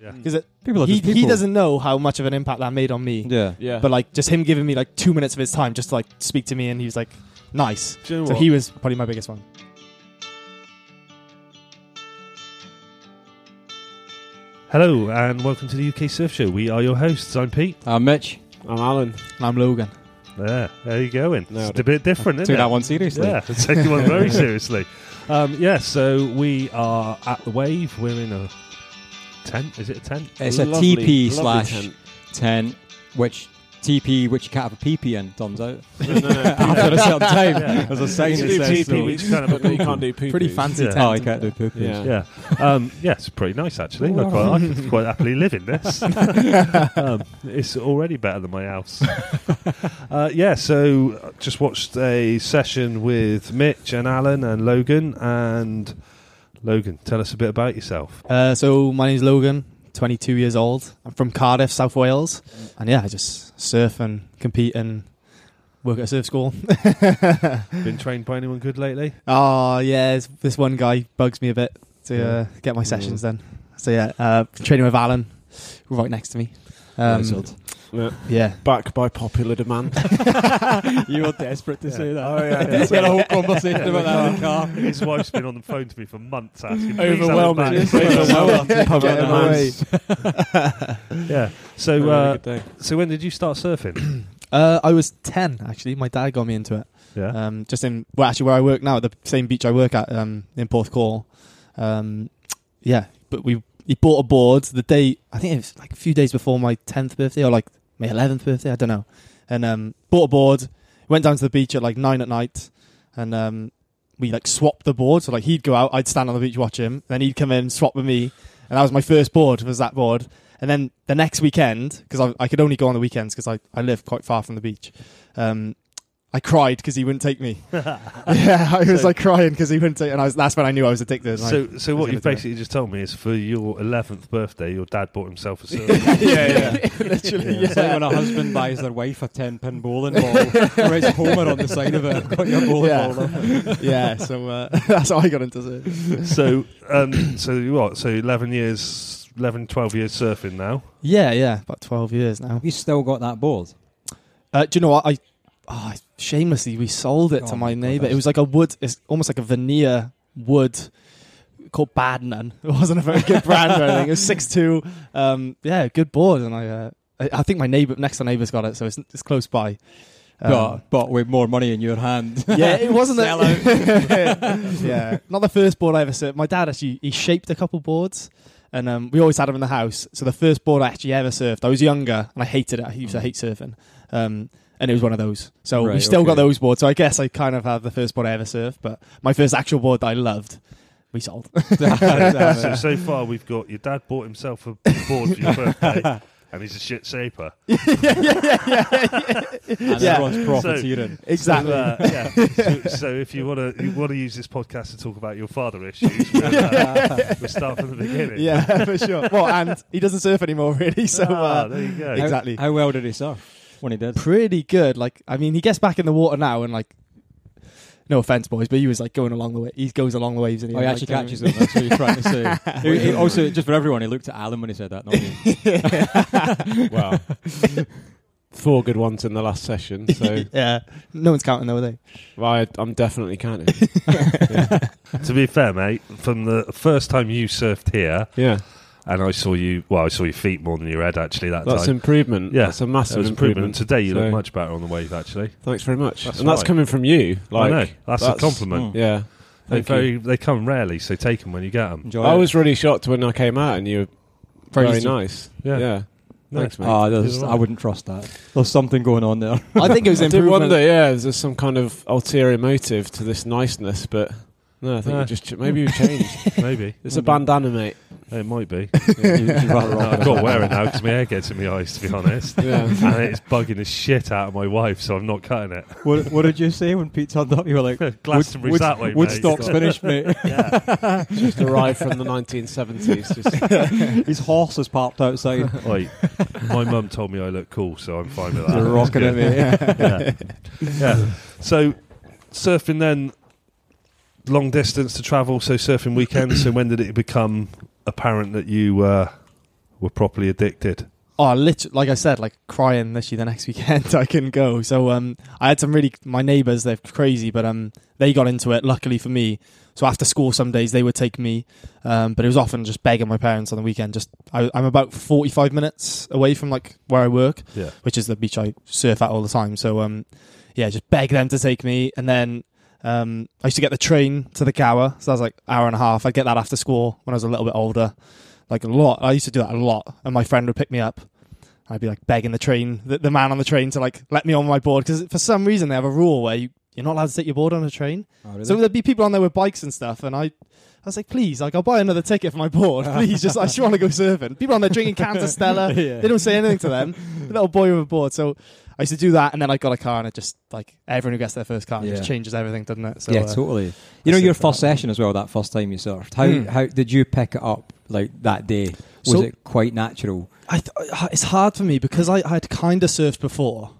Yeah, because he doesn't know how much of an impact that made on me. Yeah, yeah. But like, just him giving me like 2 minutes of his time just to like speak to me, and he was like, nice. You know, so what? He was probably my biggest one. Hello and welcome to the UK Surf Show. We are your hosts. I'm Pete. I'm Mitch. I'm Alan. And I'm Logan. Yeah, there you go. It's a bit different, isn't it? Take that one seriously. Yeah, take that one very seriously. Yeah, so we are at the Wave. We're in a tent. Is it a tent? It's a TP/tent, which TP, which you can't have a PP in, turns out. No. After a certain time. Yeah. As a saying, you can do PP, which kind of you can't do poo-poos. Pretty fancy tent. Oh, you can't do poo-poos. Yeah. Yeah, it's pretty nice, actually. I could quite happily live in this. It's already better than my house. Yeah, so I just watched a session with Mitch and Alan and Logan. And Logan, tell us a bit about yourself. So my name's Logan. 22 years old. I'm from Cardiff, South Wales, and yeah, I just surf and compete and work at a surf school. Been trained by anyone good lately? Oh yeah, this one guy bugs me a bit to get my sessions done. So yeah, training with Alan, right next to me. Yeah, back by popular demand. You were desperate to say that. Oh yeah, we had a whole conversation about that in the car. His wife's been on the phone to me for months asking. Overwhelming. Yeah. So, so when did you start surfing? I was 10 actually. My dad got me into it. Yeah. Just in where I work now, at the same beach I work at in Northcore. Yeah, but he bought a board the day, I think it was like a few days before my 10th birthday or like my 11th birthday, I don't know. And bought a board, went down to the beach at like 9 at night, and we like swapped the board. So like he'd go out, I'd stand on the beach, watch him, then he'd come in, swap with me. And that was my first board, was that board. And then the next weekend, because I could only go on the weekends because I live quite far from the beach, I cried because he wouldn't take me. Yeah, I was like crying because he wouldn't take, and that's when I knew I was addicted. So what you basically just told me is, for your 11th birthday, your dad bought himself a surf. yeah, literally. Yeah. It's like when a husband buys their wife a 10-pin bowling ball, writes Homer on the side of it. I've got your bowling ball. Yeah, so that's how I got into surf. So what? So 12 years surfing now. Yeah, about 12 years now. You still got that board? Do you know what? Shamelessly, we sold it to my neighbour. It was like a wood, it's almost like a veneer wood called Badnan. It wasn't a very good brand or anything. It was 6'2". Yeah, good board. And I think my neighbour, next door neighbour's got it, so it's close by. But with more money in your hand. Yeah, it wasn't yeah, not the first board I ever surfed. My dad actually, he shaped a couple boards. And we always had them in the house. So the first board I actually ever surfed, I was younger and I hated it. I used to hate surfing. And it was one of those. So we still got those boards. So I guess I kind of have the first board I ever surfed, but my first actual board that I loved, we sold. So far we've got your dad bought himself a board for your birthday. And he's a shit shaper. yeah. And everyone's profiteering. Exactly. So if you want to use this podcast to talk about your father issues, we'll start from the beginning. Yeah, for sure. Well, and he doesn't surf anymore, really. So there you go. Exactly. How well did he surf? When he did, pretty good. Like, I mean, he gets back in the water now, and like, no offense, boys, but he was like going along the way. He goes along the waves, and he actually catches them. That's what you're trying to say. He also, just for everyone, he looked at Alan when he said that. Not me. Wow, 4 good ones in the last session. So yeah, no one's counting though, are they? Well, I'm definitely counting. Yeah. To be fair, mate, from the first time you surfed here, yeah. And I saw you. Well, I saw your feet more than your head actually. That's time. Improvement. Yeah, that's a massive improvement. Today you look much better on the wave. Actually, thanks very much. That's coming from you. Like, I know. That's a compliment. Yeah, they come rarely, so take them when you get them. I was really shocked when I came out, and you were very nice. Yeah. Thanks, mate. I wouldn't trust that. There's something going on there. I think it was improvement. I did wonder. Yeah, there's some kind of ulterior motive to this niceness, but. No, I think we just maybe you changed. Maybe it's a bandana, mate. It might be. I've got to wear it now because my hair gets in my eyes. To be honest, and it's bugging the shit out of my wife, so I'm not cutting it. What did you say when Pete turned up? You were like, Glastonbury's that way. Woodstock's finished, mate. Yeah, just arrived from the 1970s. Just his horse is parked outside. Wait, my mum told me I look cool, so I'm fine with that. You're rocking it, mate. Yeah. So surfing then. Long distance to travel, so surfing weekends. So when did it become apparent that you were properly addicted. Oh, literally, like I said, like crying literally the next weekend I couldn't go. So I had some really, my neighbours, they're crazy, but they got into it, luckily for me. So after school, some days they would take me, but it was often just begging my parents on the weekend. Just I'm about 45 minutes away from like where I work, yeah, which is the beach I surf at all the time. So yeah, just beg them to take me. And then I used to get the train to the Gower, so that was like an hour and a half. I'd get that after school when I was a little bit older. Like a lot. I used to do that a lot. And my friend would pick me up. I'd be like begging the train, the man on the train to like let me on my board. Because for some reason they have a rule where you're not allowed to sit your board on a train. Oh, really? So there'd be people on there with bikes and stuff. And I was like, please, like I'll buy another ticket for my board. Please, just I just want to go surfing. People on there drinking cans of Stella. Yeah. They don't say anything to them. A little boy with a board. So I used to do that. And then I got a car and it just like everyone who gets their first car, yeah, it just changes everything, doesn't it? So, yeah, totally. You know, your first session as well, that first time you surfed. How did you pick it up? Like that day, was it quite natural? It's hard for me because I had kind of surfed before.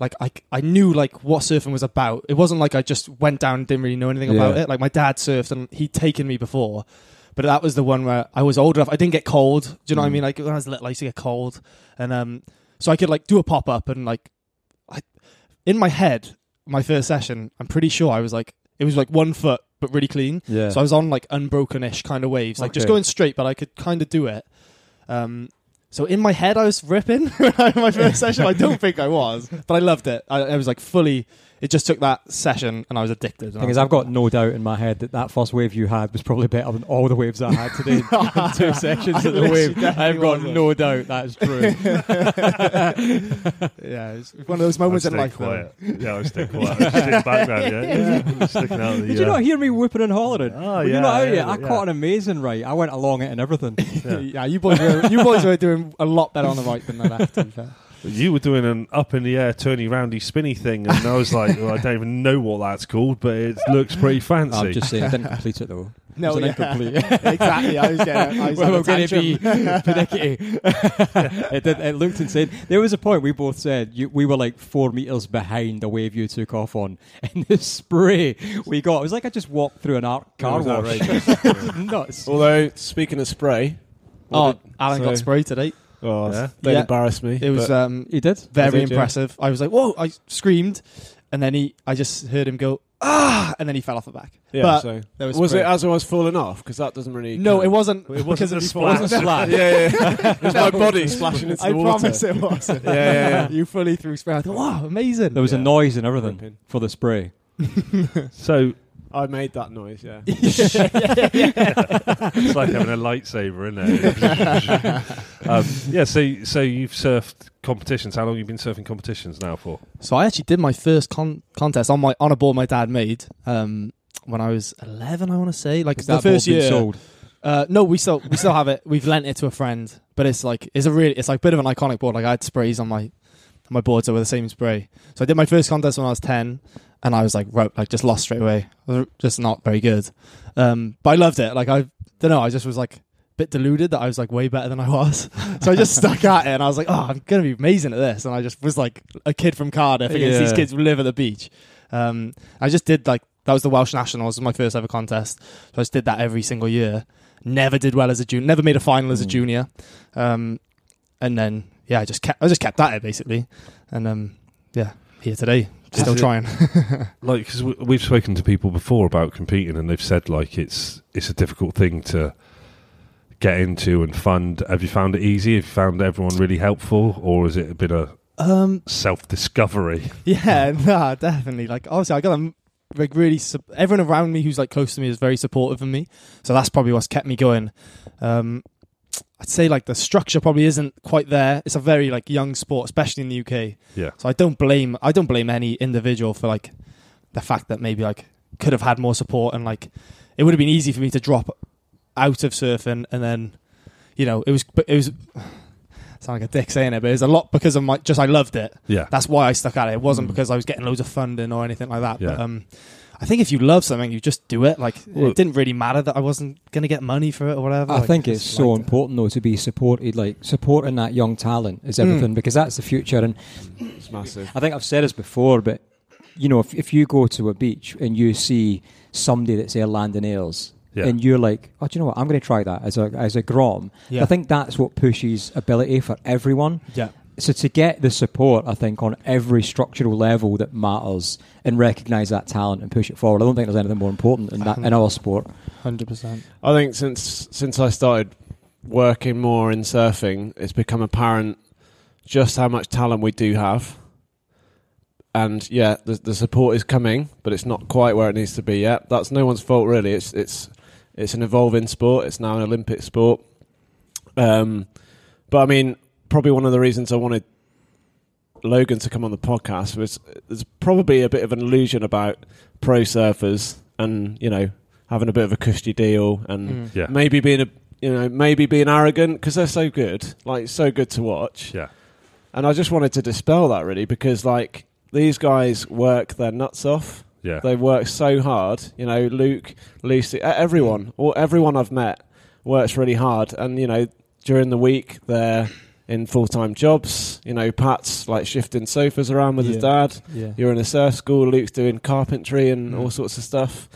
Like I knew like what surfing was about. It wasn't like I just went down and didn't really know anything about it. Like my dad surfed and he'd taken me before, but that was the one where I was old enough. I didn't get cold. Do you know what I mean? Like when I was little, I used to get cold, and so I could like do a pop up and like in my head, my first session, I'm pretty sure I was like it was like 1 foot. But really clean. Yeah. So I was on like unbroken-ish kind of waves, like just going straight, but I could kind of do it. So in my head, I was ripping my first session. I don't think I was, but I loved it. I was like fully. It just took that session, and I was addicted. Because I've got no doubt in my head that first wave you had was probably better than all the waves I had today. In 2 sessions of the wave, I've got no doubt that's true. Yeah, it's one of those moments in life. Quiet. Yeah, I was staying quiet. I was just in the background. Yeah. Sticking out of the, did you not hear me whooping and hollering? Oh, yeah, you're not out yet. I caught an amazing right. I went along it and everything. Yeah, you boys were doing a lot better on the right than the left. To be fair. You were doing an up in the air, turny, roundy, spinny thing, and I was like, well, I don't even know what that's called, but it looks pretty fancy. I'm just saying, I didn't complete it though. No, incomplete. Exactly. I was going to be panicky. It looked insane. There was a point we both said we were like 4 meters behind the wave you took off on, and the spray we got. It was like I just walked through an art car wash. Right? Nuts. Although speaking of spray, Alan got sprayed today. Oh, yeah. They embarrassed me. It was he did very impressive. Yeah. I was like, whoa! I screamed, and then I just heard him go ah, and then he fell off the back. Yeah, but so was it as I was falling off? Because that doesn't really. No, count. It wasn't. It wasn't a splash. Yeah. It was my body splashing into the water. I promise it wasn't. Yeah. You fully threw spray. I thought, wow, amazing! There was a noise and everything for the spray. So. I made that noise, yeah. It's like having a lightsaber, isn't it? So you've surfed competitions. How long have you been surfing competitions now for? So I actually did my first contest on a board my dad made when I was 11, I want to say. Like the first year. Sold? No, we still have it. We've lent it to a friend, but it's like a bit of an iconic board. Like I had sprays on my boards that were the same spray. So I did my first contest when I was 10. And I was like, rope, like just lost straight away. I was just not very good. But I loved it. Like, I don't know. I just was like a bit deluded that I was like way better than I was. So I just stuck at it and I was like, oh, I'm going to be amazing at this. And I just was like a kid from Cardiff against these kids who live at the beach. I just did that was the Welsh Nationals, my first ever contest. So I just did that every single year. Never did well as a junior, never made a final as a junior. And then, yeah, I just kept at it basically. And here today. Still trying. Like, because we've spoken to people before about competing and they've said, like, it's a difficult thing to get into and fund. Have you found it easy? Have you found everyone really helpful? Or has it been a self-discovery? Yeah, no, definitely. Like, obviously, I got like, really... everyone around me who's, like, close to me is very supportive of me. So that's probably what's kept me going. I'd say, like, the structure probably isn't quite there. It's a very, like, young sport, especially in the UK. Yeah. So I don't blame any individual for, like, the fact that maybe, like, could have had more support and, like, it would have been easy for me to drop out of surfing and then, you know, it was sound like a dick saying it, but it was a lot because of I loved it. Yeah. That's why I stuck at it. It wasn't because I was getting loads of funding or anything like that. Yeah. But, I think if you love something, you just do it. Like, it didn't really matter that I wasn't going to get money for it or whatever. I think it's so important, though, to be supported. Like, supporting that young talent is everything because that's the future. And it's massive. I think I've said this before, but, you know, if you go to a beach and you see somebody that's there landing airs yeah. and you're like, oh, do you know what? I'm going to try that as a Grom. Yeah. I think that's what pushes ability for everyone. Yeah. So to get the support, I think, on every structural level that matters and recognise that talent and push it forward, I don't think there's anything more important than that in our sport. 100%. I think since I started working more in surfing, it's become apparent just how much talent we do have. And yeah, the support is coming, but it's not quite where it needs to be yet. That's no one's fault, really. It's an evolving sport. It's now an Olympic sport. But I mean, probably one of the reasons I wanted Logan to come on the podcast was there's probably a bit of an illusion about pro surfers and, you know, having a bit of a cushy deal and maybe being maybe being arrogant because they're so good, like so good to watch. Yeah. And I just wanted to dispel that really because like these guys work their nuts off. Yeah. They work so hard, you know, Luke, Lucy, everyone I've met works really hard and, you know, during the week they're in full-time jobs, you know, Pat's like shifting sofas around with his dad. Yeah. You're in a surf school, Luke's doing carpentry and all sorts of stuff.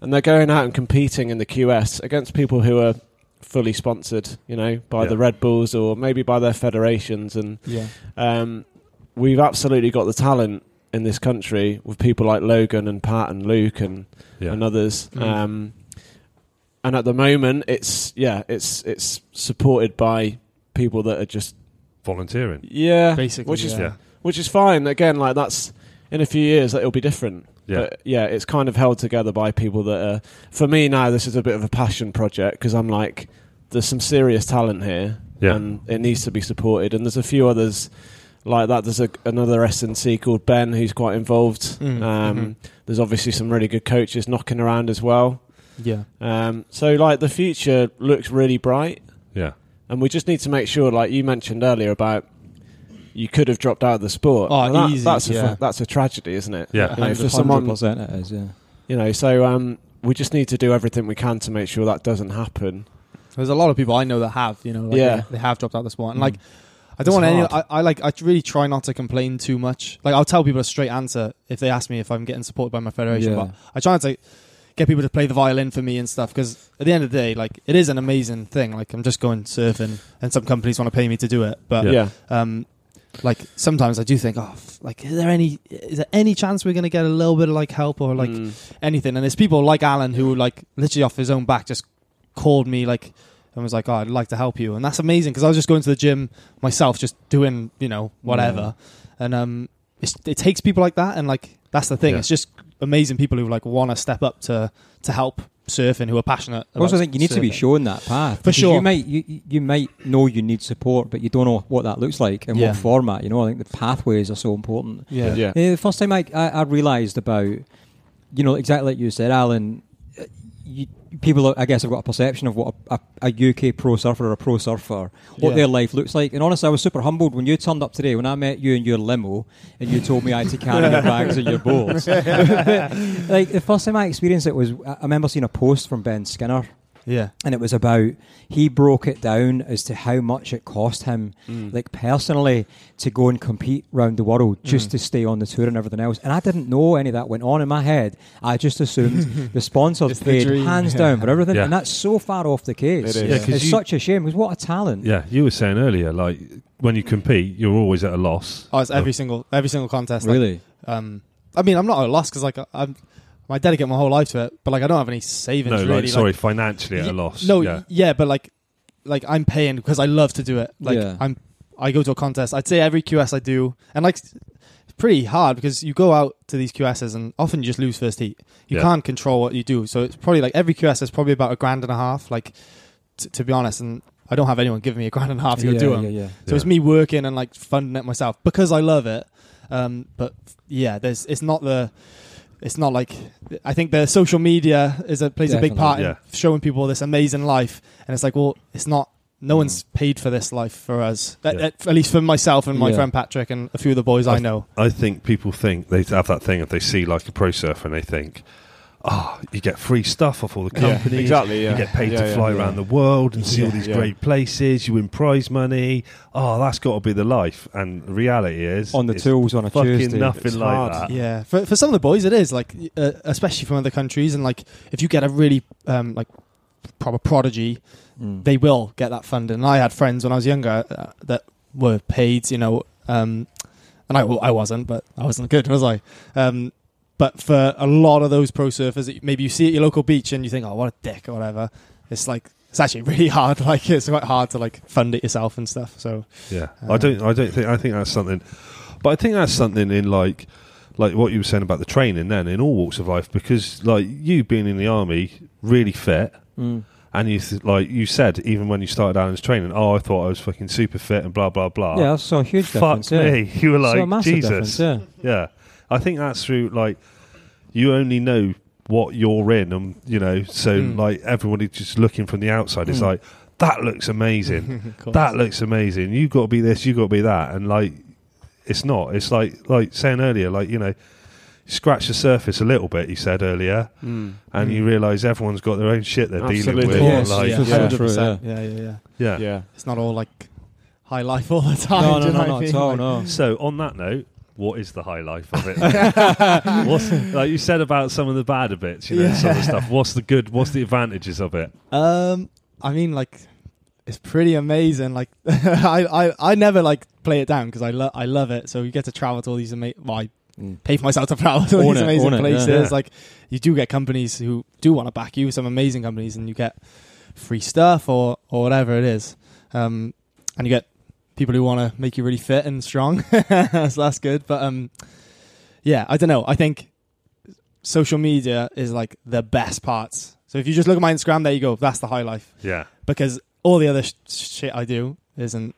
And they're going out and competing in the QS against people who are fully sponsored, you know, by the Red Bulls or maybe by their federations. And we've absolutely got the talent in this country with people like Logan and Pat and Luke and others. And at the moment, it's supported by people that are just volunteering, basically, which is fine. Again, like that's in a few years that will be different. Yeah, but yeah, it's kind of held together by people that are. For me now, this is a bit of a passion project because I'm like, there's some serious talent here, and it needs to be supported. And there's a few others like that. There's another S&C called Ben who's quite involved. There's obviously some really good coaches knocking around as well. Yeah. So like the future looks really bright. Yeah. And we just need to make sure, like you mentioned earlier, about you could have dropped out of the sport. Oh, that, easy. That's a tragedy, isn't it? Yeah. You know, for someone, 100% it is, yeah. You know, so we just need to do everything we can to make sure that doesn't happen. There's a lot of people I know that have, you know, like they have dropped out of the sport. And like, I don't I really try not to complain too much. Like, I'll tell people a straight answer if they ask me if I'm getting supported by my federation. But I try not to get people to play the violin for me and stuff because at the end of the day, like, it is an amazing thing. Like, I'm just going surfing and some companies want to pay me to do it, but like sometimes I do think, like is there any chance we're going to get a little bit of like help or like anything? And there's people like Alan who like literally off his own back just called me like and was like, oh, I'd like to help you, and that's amazing because I was just going to the gym myself just doing, you know, whatever. And it takes people like that, and like that's the thing. It's just amazing people who like want to step up to help surfing, who are passionate. I also think you need surfing. To be shown that path for sure. You might know you need support, but you don't know what that looks like and what format. You know, I think the pathways are so important. Yeah. The first time I realised about, you know, exactly like you said, Alan. People, I guess, have got a perception of what a UK pro surfer or a pro surfer, what their life looks like. And honestly, I was super humbled when you turned up today, when I met you in your limo and you told me I had to carry your bags and your boards. Like, the first time I experienced it was, I remember seeing a post from Ben Skinner. Yeah. And it was about, he broke it down as to how much it cost him, like personally, to go and compete around the world just to stay on the tour and everything else. And I didn't know any of that went on in my head. I just assumed the sponsors paid hands down for everything. Yeah. And that's so far off the case. It is. Yeah, it's such a shame because what a talent. Yeah. You were saying earlier, like when you compete, you're always at a loss. Oh, it's every single contest. Really? Like, I mean, I'm not at a loss because like I'm... I dedicate my whole life to it, but like I don't have any savings. No, really. Like, sorry, financially at a loss. No, but like I'm paying because I love to do it. Like I go to a contest. I'd say every QS I do, and like it's pretty hard because you go out to these QSs and often you just lose first heat. You can't control what you do, so it's probably like every QS is probably about $1,500. Like to be honest, and I don't have anyone giving me $1,500 to go do them. Yeah. So it's me working and like funding it myself because I love it. But yeah, it's not like, I think the social media plays a big part in showing people this amazing life. And it's like, well, it's not, no one's paid for this life for us, at least for myself and my friend Patrick and a few of the boys I know. I think people think they have that thing if they see like a pro surfer and they think, oh, you get free stuff off all the companies. Yeah, exactly, yeah. You get paid to fly around the world and see all these great places. You win prize money. Oh, that's got to be the life. And the reality is, on the tools on a Tuesday, nothing like hard. That. Yeah, for some of the boys, it is like, especially from other countries. And like, if you get a really like proper prodigy, they will get that funding. And I had friends when I was younger that were paid, you know, and I wasn't, but I wasn't good, was I? But for a lot of those pro surfers, maybe you see at your local beach and you think, oh, what a dick or whatever. It's like, it's actually really hard. Like, it's quite hard to like fund it yourself and stuff. So yeah, I think that's something, but I think that's something in like what you were saying about the training then in all walks of life, because like you being in the army, really fit. Mm. And you like you said, even when you started Alan's training, oh, I thought I was fucking super fit and blah, blah, blah. Yeah, that's a huge difference. Fuck me. Yeah. You were like, Jesus. Yeah. Yeah. I think that's through, like, you only know what you're in. And, you know, so, like, everybody just looking from the outside is like, that looks amazing. That looks amazing. You've got to be this, you've got to be that. And, like, it's not. It's like saying earlier, like, you know, scratch the surface a little bit, you said earlier, and you realise everyone's got their own shit they're dealing with. Like, yeah. It's not all like high life all the time. No, not at all. So on that note, what is the high life of it? What's, like you said about some of the bad bits, you know, sort of stuff. What's the good? What's the advantages of it? I mean, like, it's pretty amazing. Like, I never like play it down because I love it. So you get to travel to all these amazing. Well, pay for myself to travel to all these amazing places. Yeah. Like, you do get companies who do want to back you, some amazing companies, and you get free stuff or whatever it is. And you get people who want to make you really fit and strong. So that's good. But yeah, I don't know. I think social media is like the best parts. So if you just look at my Instagram, there you go. That's the high life. Yeah. Because all the other shit I do isn't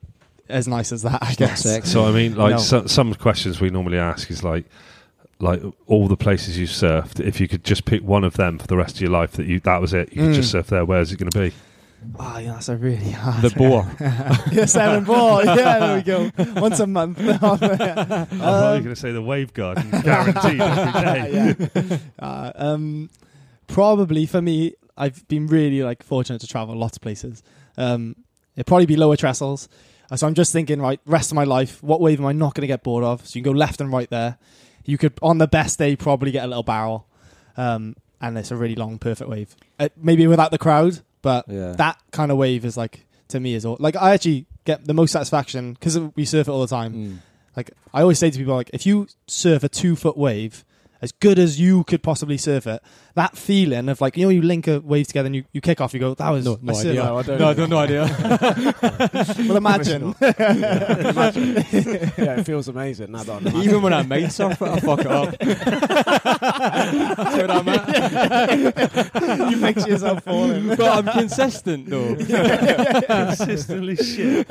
as nice as that, I guess. So I mean, like, some questions we normally ask is like all the places you surfed, if you could just pick one of them for the rest of your life, that was it, you could just surf there, where is it going to be? Oh yeah, that's a really hard. The Boar. Yes, Alan Boar. Yeah, there we go. Once a month. I thought you were going to say the Wave Garden, guaranteed every day. Probably for me, I've been really like fortunate to travel lots of places. It'd probably be Lower Trestles. So I'm just thinking, right, rest of my life, what wave am I not going to get bored of? So you can go left and right there. You could, on the best day, probably get a little barrel. And it's a really long, perfect wave. Maybe without the crowd, but that kind of wave is like, to me, is all. Like, I actually get the most satisfaction because we surf it all the time. Like, I always say to people, like, if you surf a 2-foot wave as good as you could possibly surf it, that feeling of like, you know, you link a wave together and you kick off, you go, that was no idea. Well, imagine. Yeah, it feels amazing. No, even when I made something, I fuck it up. So you picture yourself falling. But I'm consistent though. Consistently shit.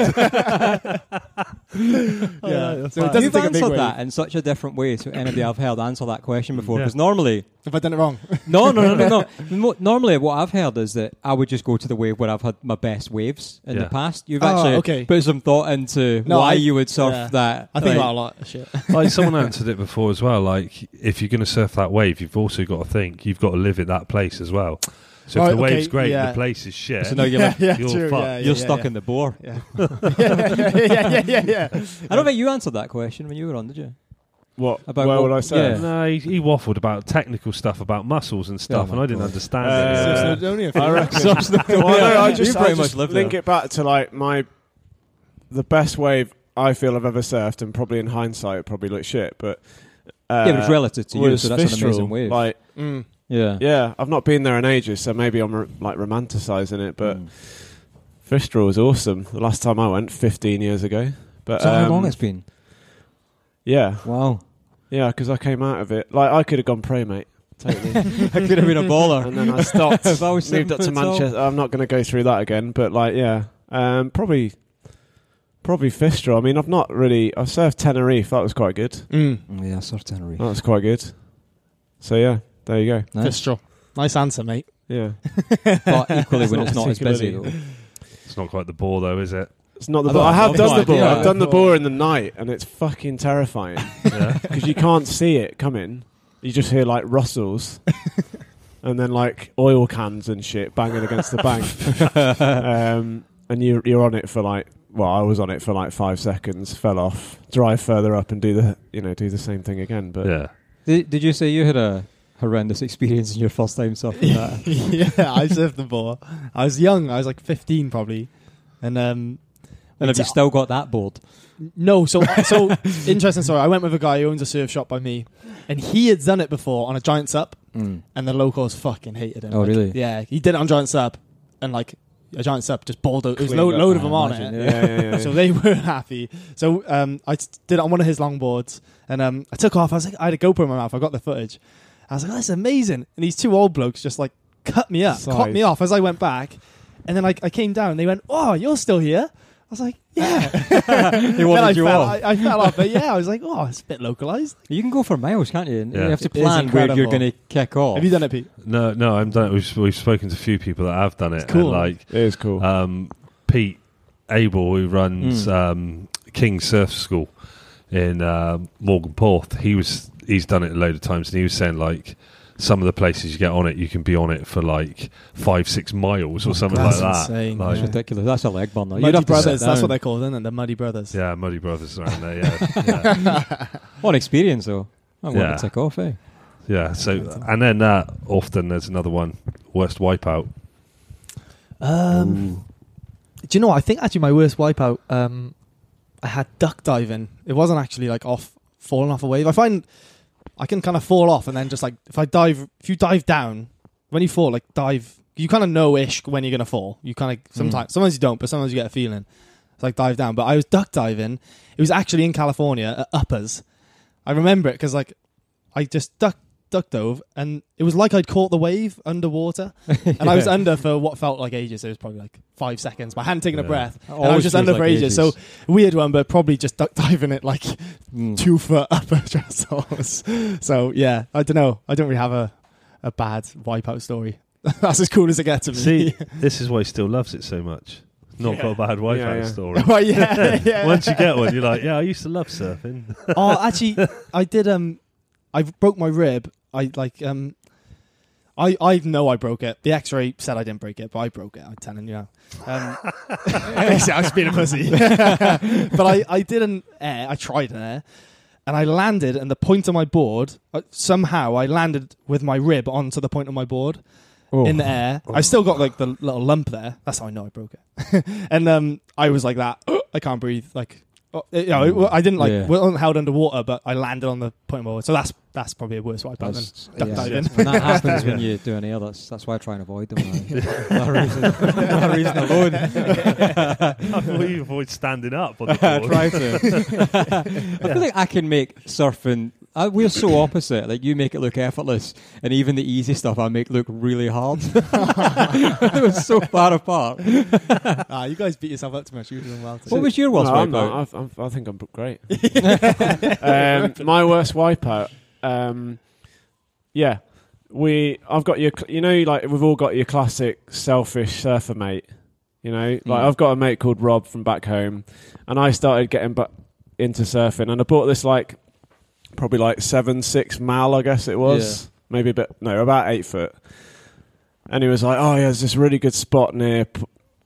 So you've answered that in such a different way to anybody I've heard answer that question before, because normally have I done it wrong? No. Normally what I've heard is that I would just go to the wave where I've had my best waves in the past. You've actually put some thought into why you would surf that. I think about a lot of shit. Like, someone answered it before as well, like, if you're going to surf that wave, you've also got to think you've got to live in that place as well. So if the wave's great, the place is shit. So now you're like, you're fucked. You're stuck in the bore. I don't think you answered that question when you were on, did you? What? About what would I say? Yeah. No, he waffled about technical stuff, about muscles and stuff, and I didn't understand it. I reckon. I just link it back to, like, the best wave I feel I've ever surfed, and probably in hindsight it probably looks shit, but... but it's relative to you, so that's Fistral, an amazing wave. Like, yeah, I've not been there in ages, so maybe I'm, romanticising it, but Fistral was awesome. The last time I went, 15 years ago. But, so how long it's been? Yeah. Wow. Yeah, because I came out of it. Like, I could have gone pro, mate. Totally. I could have been a baller. And then I stopped. I moved up to Manchester. I'm not going to go through that again. But, like, yeah. Probably Fistral. I mean, I've not really... I've surfed Tenerife. That was quite good. Yeah, I surfed Tenerife. That was quite good. So, yeah. There you go. Nice. Fistral. Nice answer, mate. Yeah. But equally, when it's not as busy. It's not quite the ball, though, is it? It's not the ball. I have done the ball. I've done the ball in the night, and it's fucking terrifying because you can't see it coming. You just hear like rustles, and then like oil cans and shit banging against the bank. And you're on it for like, well, I was on it for like 5 seconds, fell off, drive further up and do the same thing again. But yeah. Did you say you had a horrendous experience in your first time surfing that? Yeah, I surfed the board. I was young. I was like 15 probably. And have you still got that board? No. So interesting story. I went with a guy who owns a surf shop by me, and he had done it before on a giant sup, and the locals fucking hated him. Oh, like, really? Yeah. He did it on giant sup, and like a giant sup just balled out. It was load of them on it. Yeah. So they weren't happy. So I did it on one of his longboards, and I took off. I was like, I had a GoPro in my mouth. I got the footage. I was like, oh, that's amazing. And these two old blokes just like cut me up, cut me off as I went back. And then I came down and they went, oh, you're still here? I was like, yeah. They wanted you off. I fell off, but yeah, I was like, oh, it's a bit localised. You can go for miles, can't you? Yeah. You have to plan where you're going to kick off. Have you done it, Pete? No, I'm done. We've spoken to a few people that have done it. It's cool. It is cool. Pete Abel, who runs King's Surf School in Morganporth, he's done it a load of times, and he was saying like some of the places you get on it, you can be on it for like 5-6 miles or something like that. Insane. Like, that's ridiculous. That's a leg burner. Muddy Brothers. That's what they're called, isn't it? The Muddy Brothers. Yeah, Muddy Brothers around there. Yeah. What experience though! I'm going to tick off, eh? Yeah. So and then often there's another one, worst wipeout. Do you know what? I think actually my worst wipeout. I had duck diving. It wasn't actually like falling off a wave. I find I can kind of fall off and then just like if you dive down, when you fall, like dive, you kind of know-ish when you're going to fall. You kind of sometimes you don't, but sometimes you get a feeling. It's like dive down. But I was duck diving. It was actually in California at Uppers. I remember it because like I just duck dove and it was like I'd caught the wave underwater and I was under for what felt like ages. It was probably like 5 seconds, but I hadn't taken a breath and I was just under like for ages. So weird one, but probably just duck diving at like 2 foot upper trestles. So yeah, I don't know, I don't really have a bad wipeout story. That's as cool as it gets to me. See, this is why he still loves it so much. Not got a bad wipeout story. Well, yeah. Once you get one, you're like, yeah, I used to love surfing. Oh, actually I did I broke my rib. I know I broke it. The X-ray said I didn't break it, but I broke it. I'm telling you now. I was being a pussy. But I did an air. I tried an air, and I landed, and the point of my board somehow I landed with my rib onto the point of my board in the air. Oh. I still got like the little lump there. That's how I know I broke it. And I was like that. I can't breathe. Like. You know, I didn't wasn't held underwater, but I landed on the point of my board. So that's probably a worse wipeout than duck diving. When that happens when you do an air, that's why I try and avoid them. That reason alone. I thought you avoid standing up on the board. I try to. I feel like I can make surfing. We're so opposite. Like you make it look effortless, and even the easy stuff I make look really hard. It was so far apart. You guys beat yourself up too much. You were doing well. Too. What was your worst wipeout? I think I'm great. My worst wipeout. I've got your. You know, like we've all got your classic selfish surfer mate. You know, like I've got a mate called Rob from back home, and I started getting into surfing, and I bought this like. Probably like 7'6" mal, I guess it was. Yeah. Maybe a bit, no, about 8 foot. And he was like, oh yeah, there's this really good spot near,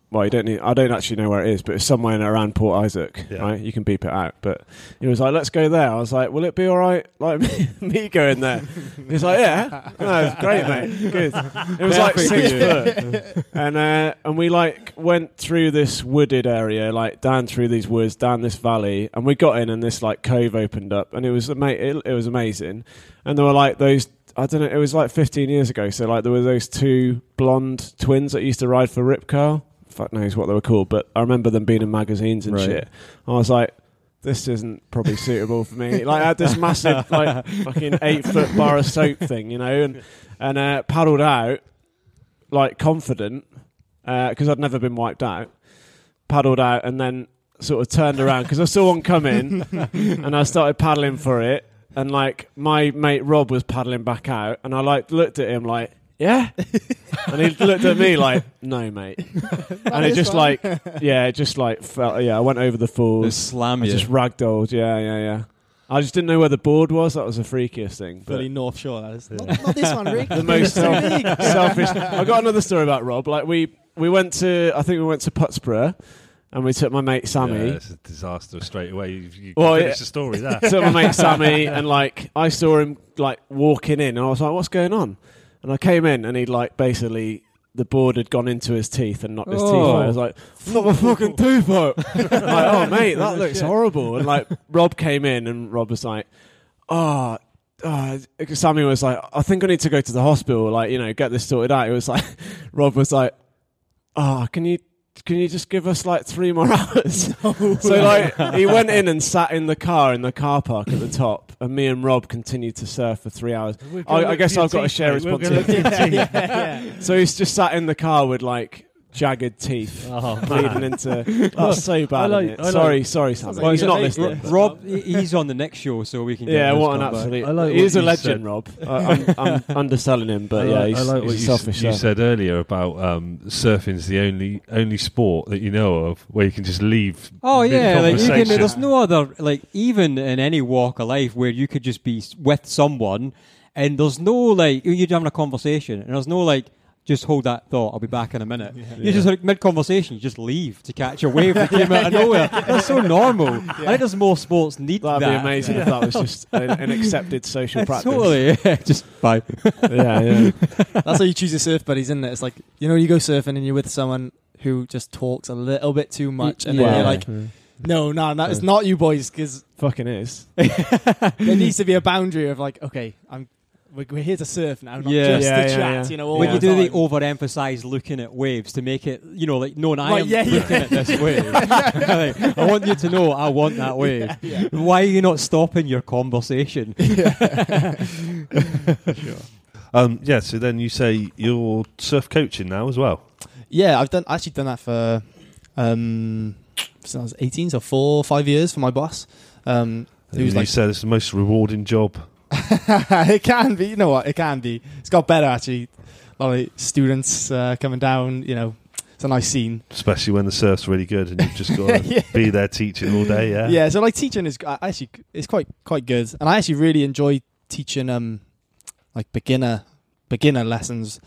I don't actually know where it is, but it's somewhere around Port Isaac, right? You can beep it out. But he was like, let's go there. I was like, will it be all right? Like me going there. He's like, yeah. No, it's great, mate. Good. It was like 6 foot. And we like went through this wooded area, like down through these woods, down this valley. And we got in and this like cove opened up and it was amazing. And there were like those, I don't know, it was like 15 years ago. So like there were those two blonde twins that used to ride for Rip Curl. Fuck knows what they were called, but I remember them being in magazines and shit. I was like, this isn't probably suitable for me. Like I had this massive like fucking 8 foot bar of soap thing, you know, and paddled out like confident because I'd never been wiped out. Paddled out and then sort of turned around because I saw one come in and I started paddling for it, and like my mate Rob was paddling back out, and I like looked at him like, yeah. And he looked at me like, no, mate. And it just like, yeah, it just like felt, yeah, I went over the falls. Just ragdolled, yeah. I just didn't know where the board was. That was the freakiest thing. Fully North Shore, that is. Yeah. Not this one, Rick. The most selfish. I got another story about Rob. Like we went to, I think we went to Puttsborough, and we took my mate Sammy. Yeah, it's a disaster straight away. You finish the story there. Took my mate Sammy, and like I saw him like walking in, and I was like, "What's going on?" And I came in, and he'd like basically. The board had gone into his teeth and knocked his teeth out. I was like, not my fucking tooth out. Like, oh, mate, that looks horrible. And, like, Rob came in and Rob was like, Sammy was like, I think I need to go to the hospital, like, you know, get this sorted out. It was like, Rob was like, can you just give us, like, 3 more hours? No. So, like, he went in and sat in the car park at the top, and me and Rob continued to surf for 3 hours. I guess I've got to share responsibility. So he's just sat in the car with, like, jagged teeth bleeding into... That's so bad, isn't it? Sorry, Sam. Well, he's not listening. Rob, he's on the next show, so we can... Yeah, what an absolute... He is a legend, Rob. I'm underselling him, but yeah, he's a selfish guy. You said earlier about surfing's the only sport that you know of where you can just leave... Oh, yeah, like you can, there's no other... Like, even in any walk of life where you could just be with someone and there's no, like... You're having a conversation and there's no, like... Just hold that thought. I'll be back in a minute. Yeah. You just like mid-conversation, you just leave to catch a wave that came out of nowhere. That's so normal. Yeah. I think there's more sports need that. That'd be amazing if that was just an accepted social practice. Totally. Yeah. Just bye. Yeah. That's how you choose your surf buddies, isn't it? It's like, you know, you go surfing and you're with someone who just talks a little bit too much, and then you're like. No, it's not you boys, because fucking is. There needs to be a boundary of like, okay, we're here to surf now, not just to chat. Yeah. You know, all when you do time. The overemphasized looking at waves to make it, you know, like, no, and I am looking at this wave. Like, I want you to know I want that wave. Yeah. Why are you not stopping your conversation? Sure. So then you say you're surf coaching now as well. Yeah, I've done that for since I was 18, so 4 or 5 years for my boss. You said it's the most rewarding job. It can be, you know what? It can be. It's got better actually. A lot of students coming down, you know, it's a nice scene. Especially when the surf's really good and you've just got to be there teaching all day. Yeah. Yeah. So like teaching is actually it's quite good, and I actually really enjoy teaching like beginner lessons.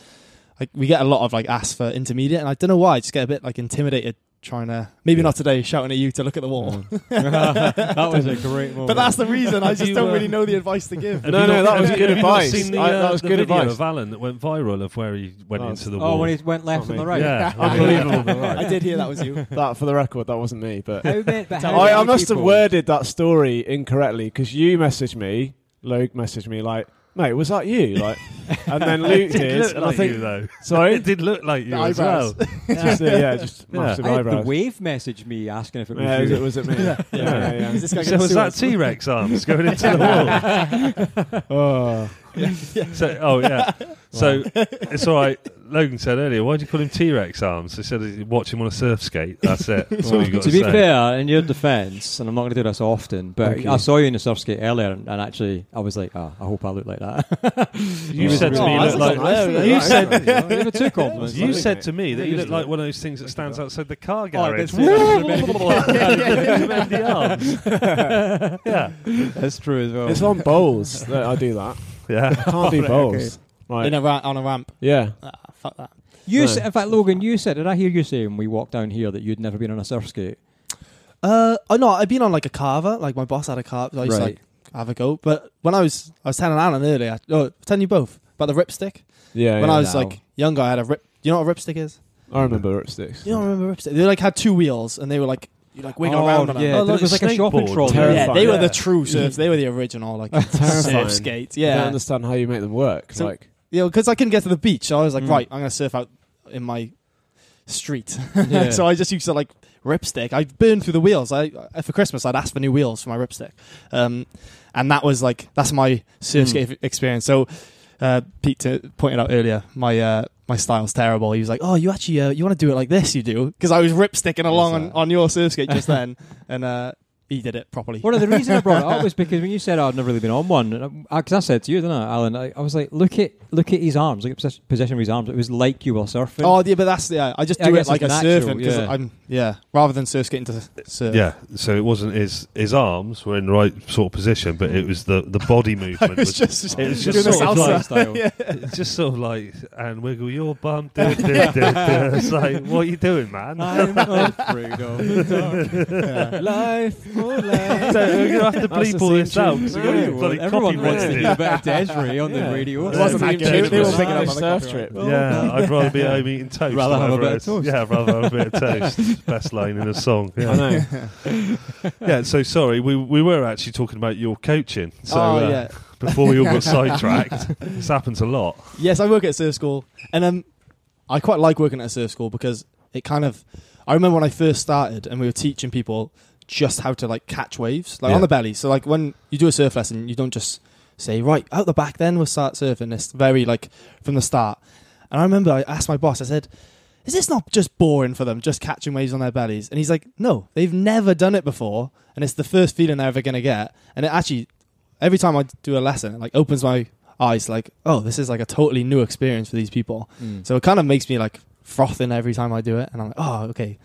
Like we get a lot of like asks for intermediate, and I don't know why. I just get a bit like intimidated. Trying to not today shouting at you to look at the wall. That was a great moment. But that's the reason I just don't really know the advice to give. No, that was good advice. That was good advice. Of Alan that went viral of where he went into the wall. Oh, when he went left and the right. Yeah, unbelievable. Right. I did hear that was you. That for the record, that wasn't me. But I must have worded that story incorrectly because you messaged me, Luke messaged me like. Mate, was that you? Like, and then Luke did, and like I think, you, though. Sorry, it did look like you as well. Just massive eyebrows. The wave messaged me asking if it was you. Was it me? Yeah. Is this guy so was that T-Rex arms going into the wall? Oh. Yeah. So it's all right. Logan said earlier, why do you call him T-Rex arms? They said watch him on a surf skate. That's it. That's all you got to be fair, in your defence, and I'm not going to do this often, but I saw you in a surf skate earlier, and actually I was like, I hope I look like that. You said to me, you look like... You said... two compliments. You said to me that you look like one of those things that stands outside the car garage. Yeah. That's true as well. It's on bowls that I do that. Yeah. I can't do bowls. Right. On a ramp. Yeah. Fuck that. In fact, Logan, you said, did I hear you say when we walked down here that you'd never been on a surf skate? No, I've been on like a carver. Like my boss had a carver. So I used to like have a go. But when I was telling Alan earlier, telling you both about the ripstick. Yeah. When I was like younger, I had a rip. Do you know what a ripstick is? I remember ripsticks. You don't remember ripsticks? They like had 2 wheels and they were like. You like wiggle around on it. Yeah, it was like a shopping trolley. Yeah, they were the true surfs. They were the original like surf skates. Yeah, I don't understand how you make them work. So, like, yeah, because I couldn't get to the beach, so I was like, right, I'm gonna surf out in my street. Yeah. So I just used to like ripstick. I burned through the wheels. For Christmas, I'd asked for new wheels for my ripstick, and that was like that's my surf skate experience. So Pete pointed out earlier my style's terrible. He was like, "Oh, you actually you want to do it like this? You do?" Because I was ripsticking along on your surf skate just then, and he did it properly. Well, no, the reason I brought it up was because when you said, oh, I've never really been on one, because I said to you, didn't I, Alan? I was like, look at his arms, look at position of his arms. It was like you were surfing. Oh, yeah, but that's I just do it like I'm surfing because I'm rather than surf skating to surf. Yeah, so it wasn't his arms were in the right sort of position, but it was the body movement. It was just sort of like and wiggle your bum. It's like, what are you doing, man? I'm on freedom. Life. So we're going to have to bleep all this out. Everyone wants to hear a bit of Desiree on the radio. It wasn't that good. They were picking up on the surf trip. Yeah, I'd rather be home eating toast. Rather have a bit of toast. Yeah, rather have a bit of toast. Best line in a song. I know. Yeah, so sorry, we were actually talking about your coaching. Oh, yeah. Before we all got sidetracked, this happens a lot. Yes, I work at a surf school, and I quite like working at a surf school because it kind of... I remember when I first started and we were teaching people just how to catch waves on the belly. So when you do a surf lesson, you don't just say, right, out the back then we'll start surfing. It's very from the start. And I remember I asked my boss, I said, is this not just boring for them, just catching waves on their bellies? And he's like, no, they've never done it before and it's the first feeling they're ever going to get. And it actually, every time I do a lesson, it opens my eyes oh, this is a totally new experience for these people. Mm. So it kind of makes me frothing every time I do it. And I'm like, oh, okay,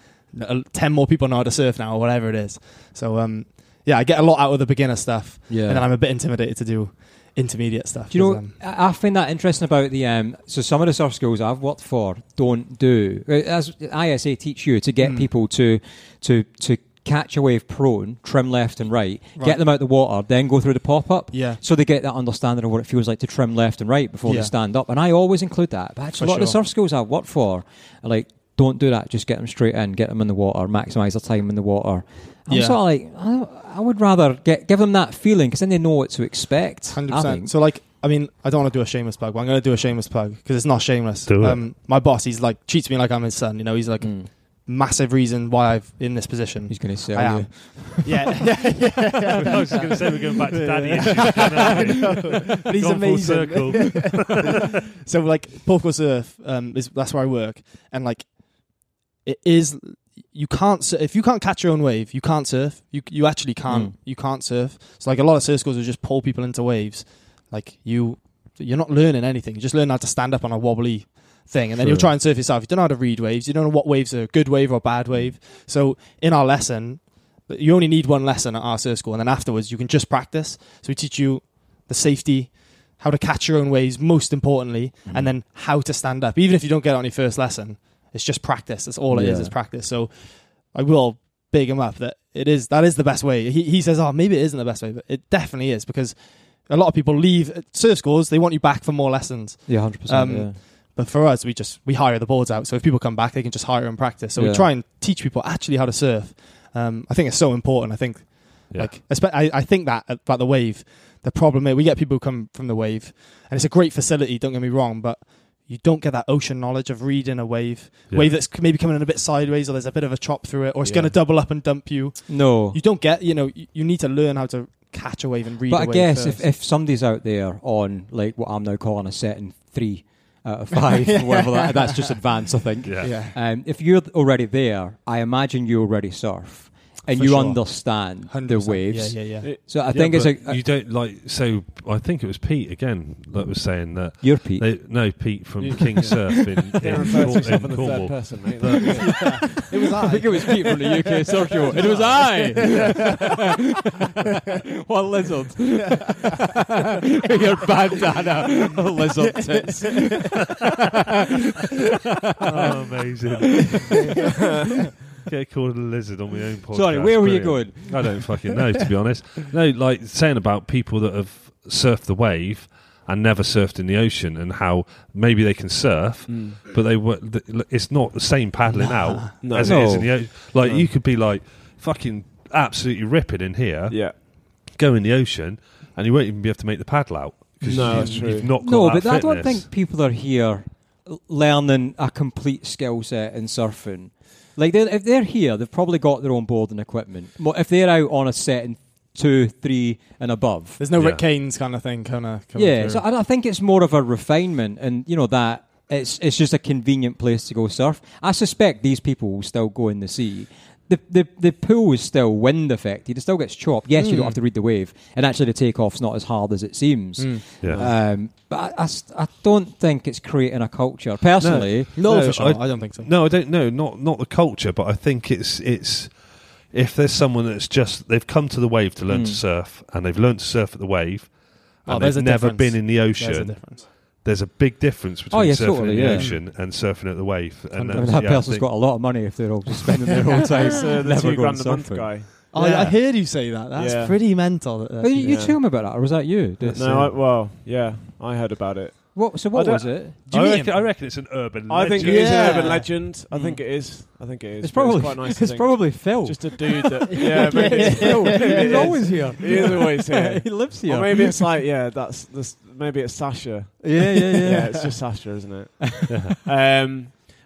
10 more people know how to surf now or whatever it is. So I get a lot out of the beginner stuff, and then I'm a bit intimidated to do intermediate stuff. Do you know, I find that interesting about the so some of the surf schools I've worked for don't do, as ISA teach you to get people to catch a wave prone, trim left and right, get them out the water, then go through the pop-up. Yeah. So they get that understanding of what it feels like to trim left and right before they stand up. And I always include that. But actually, a lot of the surf schools I've worked for are don't do that. Just get them straight in, get them in the water, maximise their time in the water. I'm sort of I would rather give them that feeling because then they know what to expect. 100%. So I don't want to do a shameless plug, but I'm going to do a shameless plug because it's not shameless. My boss, he's treats me like I'm his son. You know, he's massive reason why I'm in this position. He's going to sell you. Yeah. I was just going to say we're going back to daddy issues. No, but he's amazing. Full circle. So Porthcawl Surf, that's where I work, and it is. You can't surf. If you can't catch your own wave, you can't surf. You actually can't. You can't surf. So a lot of surf schools will just pull people into waves. You're not learning anything. You just learn how to stand up on a wobbly thing, and then you'll try and surf yourself. You don't know how to read waves. You don't know what waves are a good wave or a bad wave. So in our lesson, you only need one lesson at our surf school, and then afterwards you can just practice. So we teach you the safety, how to catch your own waves, most importantly, and then how to stand up. Even if you don't get it on your first lesson, it's just practice. That's all it is practice. So I will big him up that that is the best way. He says, oh, maybe it isn't the best way, but it definitely is, because a lot of people leave surf schools, they want you back for more lessons. Yeah, 100%. But for us, we hire the boards out. So if people come back, they can just hire and practice. So we try and teach people actually how to surf. I think it's so important. I think, I think that about the wave. The problem is we get people who come from the wave, and it's a great facility. Don't get me wrong, but you don't get that ocean knowledge of reading a wave that's maybe coming in a bit sideways, or there's a bit of a chop through it, or it's going to double up and dump you. No, you don't get. You know, you need to learn how to catch a wave and read. But I guess if somebody's out there on what I'm now calling a setting 3. Out of 5, or whatever that's just advanced, I think. Yeah. Yeah. If you're already there, I imagine you already surf and you understand 100%. The waves. Yeah. So I think it's you don't So I think it was Pete again that was saying that. You're Pete. Pete from King Surf in Cornwall. Person, mate. It was I. I think it was Pete from the UK Surf Show. It was I. What lizard? Your bandana, lizard tits. Oh, amazing. Get called a lizard on my own podcast. Sorry, where were you going? I don't fucking know, to be honest. No, saying about people that have surfed the wave and never surfed in the ocean, and how maybe they can surf, but it's not the same paddling out as it is in the ocean. You could be fucking absolutely ripping in here, go in the ocean, and you won't even be able to make the paddle out. No, that's true. You've not got that fitness. I don't think people are here learning a complete skill set in surfing. If they're here, they've probably got their own board and equipment. If they're out on a set in 2, 3 and above, there's no Rick Canes kind of thing coming through. So I think it's more of a refinement, and that it's just a convenient place to go surf. I suspect these people will still go in the sea. The pool is still wind effect. He still gets chopped. Yes, you don't have to read the wave. And actually the takeoff's not as hard as it seems. Yeah. But I don't think it's creating a culture. Personally. No, for sure. I don't think so. No, I don't know. Not the culture, but I think it's if there's someone that's just, they've come to the wave to learn to surf, and they've learned to surf at the wave, and they've never been in the ocean. There's a difference. There's a big difference between surfing in the ocean and surfing at the wave. And that person's got a lot of money if they're all just spending their whole time never going surfing. Guy. Oh, yeah. I heard you say that. That's pretty mental. That you tell me about that, or was that you? I heard about it. So what was it? I reckon it's an urban legend. I think it is an urban legend. I think it is. It's quite nice. It's probably Phil. Just a dude that... Yeah, maybe it's Phil. He's always here. He is always here. He lives here. Or maybe it's like, maybe it's Sasha. Yeah. Yeah, it's just Sasha, isn't it? Yeah.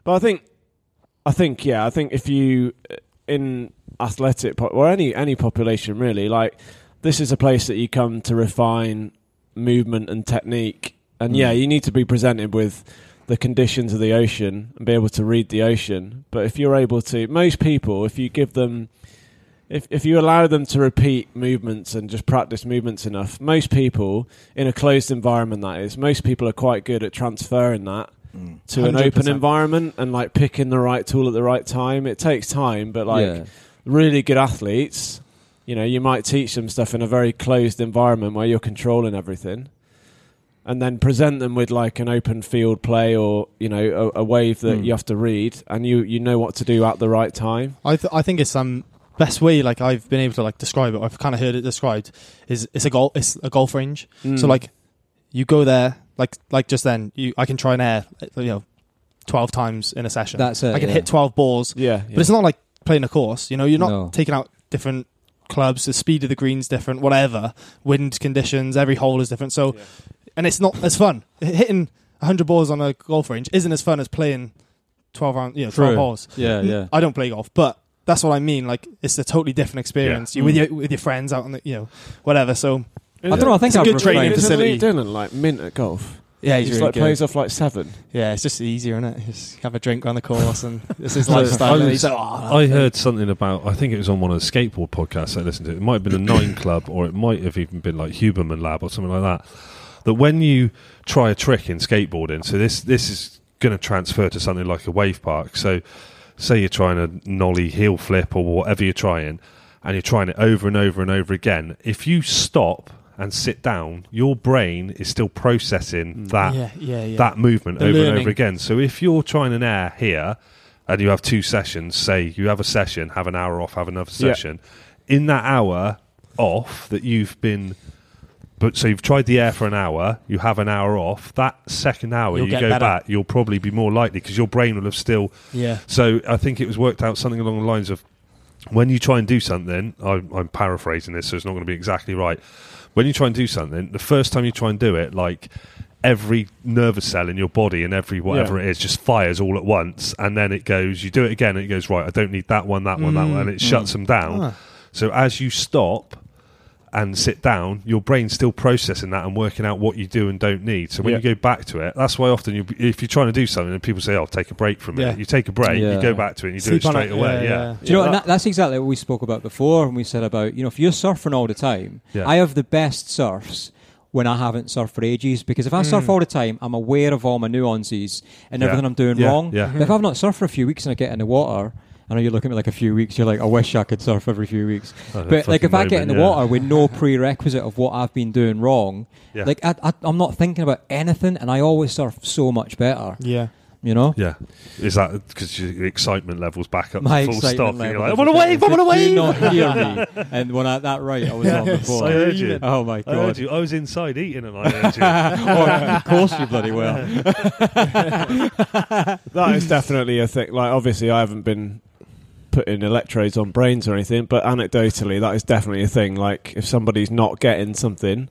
But I think if you... In athletic... or any population, really, like, this is a place that you come to refine movement and technique... And you need to be presented with the conditions of the ocean and be able to read the ocean. But if you're able to, most people, if you give them, if you allow them to repeat movements and just practice movements enough, most people in a closed environment, that is, most people are quite good at transferring that to 100%. An open environment and like picking the right tool at the right time. It takes time, but really good athletes, you know, you might teach them stuff in a very closed environment where you're controlling everything. And then present them with like an open field play or, you know, a wave that you have to read and you know what to do at the right time. I think it's best way, like I've been able to like describe it. I've kind of heard it described is it's a golf range. So like you go there, like just then I can try and air, you know, 12 times in a session. That's it. I can hit 12 balls. Yeah. But it's not like playing a course, you know, you're not taking out different clubs. The speed of the green's different, whatever, wind conditions, every hole is different. So and it's not as fun. Hitting 100 balls on a golf range isn't as fun as playing 12 rounds, 12 holes. Yeah, yeah. I don't play golf, but that's what I mean. Like, it's a totally different experience. Yeah. You're with your friends out on the, whatever. So I don't know. I think it's a good training facility. Dylan like mint at golf. Yeah, he's really like good. Plays off like 7. Yeah, it's just easier, isn't it? Just have a drink around the course, and this is lifestyle. I heard something about. I think it was on one of the skateboard podcasts I listened to. It might have been a 9 Club, or it might have even been like Huberman Lab or something like that. That when you try a trick in skateboarding, so this is going to transfer to something like a wave park. So say you're trying a nollie heel flip or whatever you're trying, and you're trying it over and over and over again. If you stop and sit down, your brain is still processing that movement and over again. So if you're trying an air here and you have 2 sessions, say you have a session, have an hour off, have another session, in that hour off that you've been... But so you've tried the air for an hour, you have an hour off, that second hour you go better. Back, you'll probably be more likely because your brain will have still... Yeah. So I think it was worked out something along the lines of when you try and do something, I'm paraphrasing this so it's not going to be exactly right, when you try and do something, the first time you try and do it, like every nervous cell in your body and every whatever it is just fires all at once and then it goes, you do it again and it goes, right, I don't need that one, and it shuts them down. So as you stop... and sit down, your brain's still processing that and working out what you do and don't need. So when you go back to it, that's why often if you're trying to do something and people say, oh, take a break from it. You take a break, you go back to it and you sleep do it straight away. Yeah. Do you know what, that's exactly what we spoke about before when we said about, you know, if you're surfing all the time, I have the best surfs when I haven't surfed for ages, because if I surf all the time, I'm aware of all my nuances and everything I'm doing wrong. Yeah. But if I've not surfed for a few weeks and I get in the water... I know you're looking at me like a few weeks, you're like, I wish I could surf every few weeks. But like if I get in the water with no prerequisite of what I've been doing wrong, like I'm not thinking about anything and I always surf so much better. Yeah. You know? Yeah. Is that because your excitement level's back up to full stop? And you're like, I want to wave! Do you not hear me? And when that right I was on before. I heard you. Oh my God. I heard you. I was inside eating and I heard you. Of course you bloody well. That is definitely a thing. Like, obviously I haven't been putting electrodes on brains or anything, but anecdotally that is definitely a thing. Like if somebody's not getting something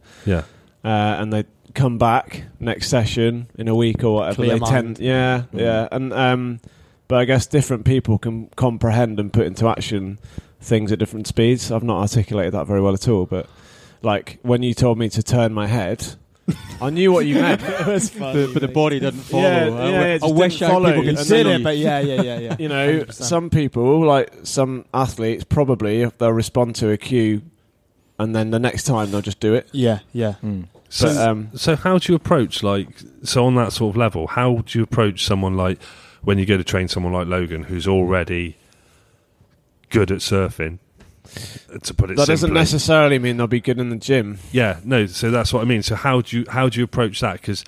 and they come back next session in a week or whatever, they tend and but I guess different people can comprehend and put into action things at different speeds. I've not articulated that very well at all, but like when you told me to turn my head I knew what you meant. It was funny, but the body doesn't follow. Yeah, I wish people could see it, but yeah. You know, 100%. Some people, like some athletes, probably they'll respond to a cue, and then the next time they'll just do it. Yeah. Mm. So, so how do you approach on that sort of level? How do you approach someone like when you go to train someone like Logan, who's already good at surfing? To put it that simply. Doesn't necessarily mean they'll be good in the gym. Yeah, no. So that's what I mean. So how do you approach that? Because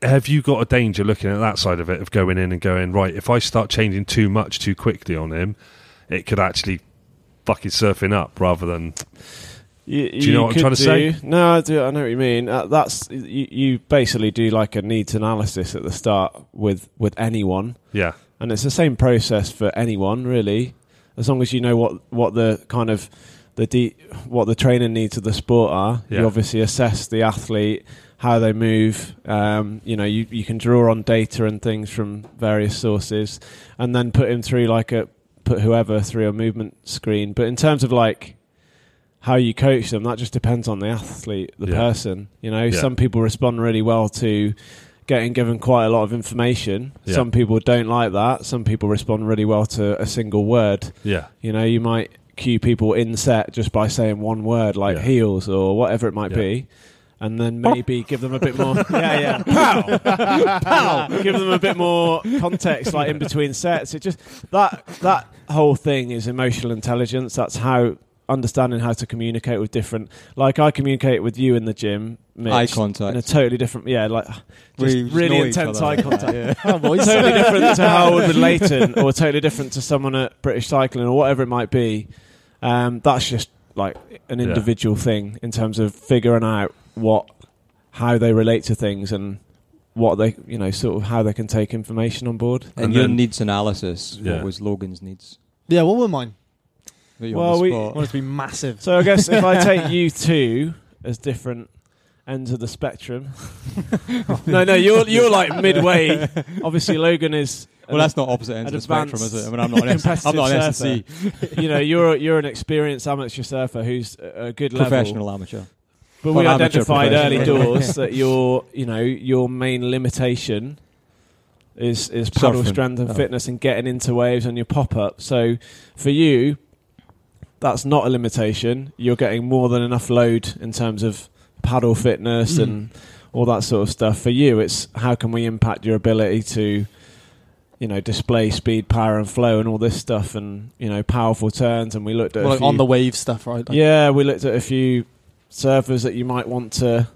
have you got a danger looking at that side of it of going in and going right? If I start changing too much too quickly on him, it could actually fucking surfing up rather than. Do you know what I'm trying to say? No, I do. I know what you mean. That's you basically do like a needs analysis at the start with anyone. Yeah, and it's the same process for anyone really. As long as you know what the kind of what the training needs of the sport are, yeah. You obviously assess the athlete, how they move. You can draw on data and things from various sources, and then put him through put whoever through a movement screen. But in terms of how you coach them, that just depends on the athlete, the person. Some people respond really well to getting given quite a lot of information. Yeah. Some people don't like that. Some people respond really well to a single word. Yeah. You might cue people in set just by saying one word heels or whatever it might be. And then maybe give them a bit more... Yeah. Pow! Give them a bit more context, in between sets. It just... That whole thing is emotional intelligence. That's how... Understanding how to communicate with different... I communicate with you in the gym, Mitch. Eye contact. In a totally different... Yeah, really intense eye contact. Totally different to how I would with Leighton, or totally different to someone at British Cycling, or whatever it might be. That's just, an individual thing in terms of figuring out how they relate to things and what they, how they can take information on board. And your needs analysis, what was Logan's needs? Yeah, what were mine? Well, we want it to be massive. So I guess if I take you two as different ends of the spectrum. No, you're midway. Obviously, Logan is. Well, that's not opposite ends of the spectrum, is it? I mean, I'm not an SSC. You're an experienced amateur surfer who's a good level. Professional amateur. But we identified early doors that your main limitation is paddle strength and fitness and getting into waves and your pop up. So for you. That's not a limitation. You're getting more than enough load in terms of paddle fitness and all that sort of stuff. For you, it's how can we impact your ability to, display speed, power and flow and all this stuff and, powerful turns. And we looked at on the wave stuff, right? Yeah, we looked at a few surfers that you might want to...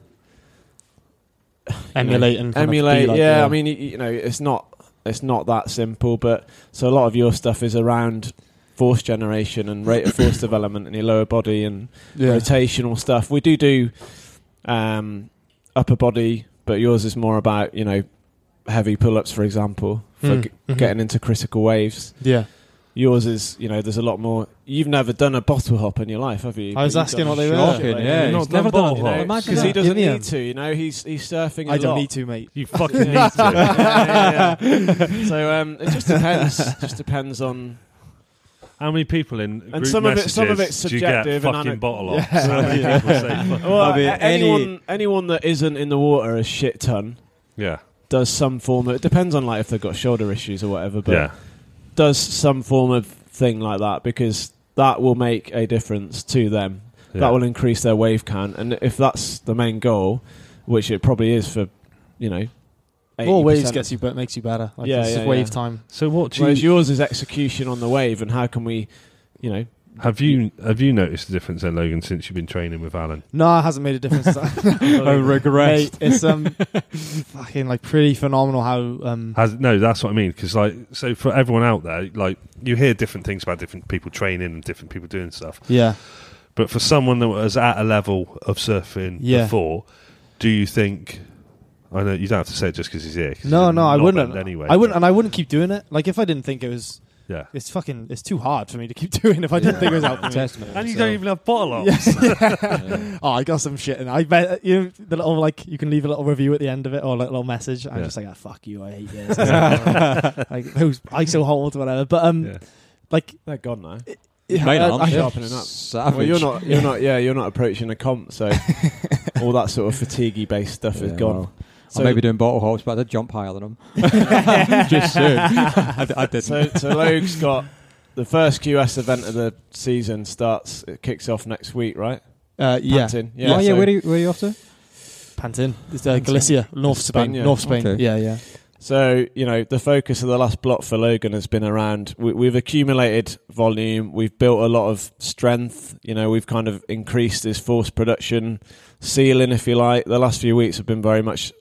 Emulate and emulate. Yeah, I mean, it's not that simple. But so a lot of your stuff is around... force generation and rate of force development in your lower body and rotational stuff. We do upper body, but yours is more about, heavy pull-ups, for example, for getting into critical waves. Yeah. Yours is, there's a lot more... You've never done a bottle hop in your life, have you? I was asking what they were. He's never done a bottle hop. Because he doesn't need to, He's surfing a lot. I don't need to, mate. You fucking need to. Yeah. So it just depends. on... How many people in group and some of it's subjective do you get fucking bottle off? Anyone that isn't in the water a shit ton does some form of... It depends on if they've got shoulder issues or whatever, but does some form of thing like that because that will make a difference to them. Yeah. That will increase their wave count. And if that's the main goal, which it probably is for, 80%. More waves gets you, but makes you better. Wave time. So whereas yours is execution on the wave, and how can we, Have you noticed the difference then, Logan, since you've been training with Alan? No, it hasn't made a difference. I regret. Mate, it's fucking pretty phenomenal how. No, that's what I mean. Because so for everyone out there, you hear different things about different people training and different people doing stuff. Yeah. But for someone that was at a level of surfing before, do you think? I know you don't have to say it just because he's here. No, I wouldn't. Anyway, I wouldn't keep doing it. If I didn't think it was, it's too hard for me to keep doing. If I didn't think it was out for me. And you don't even have bottle ups. Oh, I got some shit, and I bet the little you can leave a little review at the end of it or a little message. I'm just fuck you, I hate this. Who's ISO holds whatever. But they're gone now. I'm sharpening up. Savage. Well, you're not approaching a comp, so. all that sort of fatigue based stuff is gone. Well, so I may be doing bottle hops, but I did jump higher than him. Just soon. I didn't. So Luke's got the first QS event of the season starts. It kicks off next week, right? Pantin. Yeah. Oh yeah. So where are you off to? Pantin. It's Galicia, North Spain. Okay. Yeah, yeah. So, you know, the focus of the last block for Logan has been around, we've accumulated volume, we've built a lot of strength, you know, we've kind of increased his force production, ceiling, if you like. The last few weeks have been very much,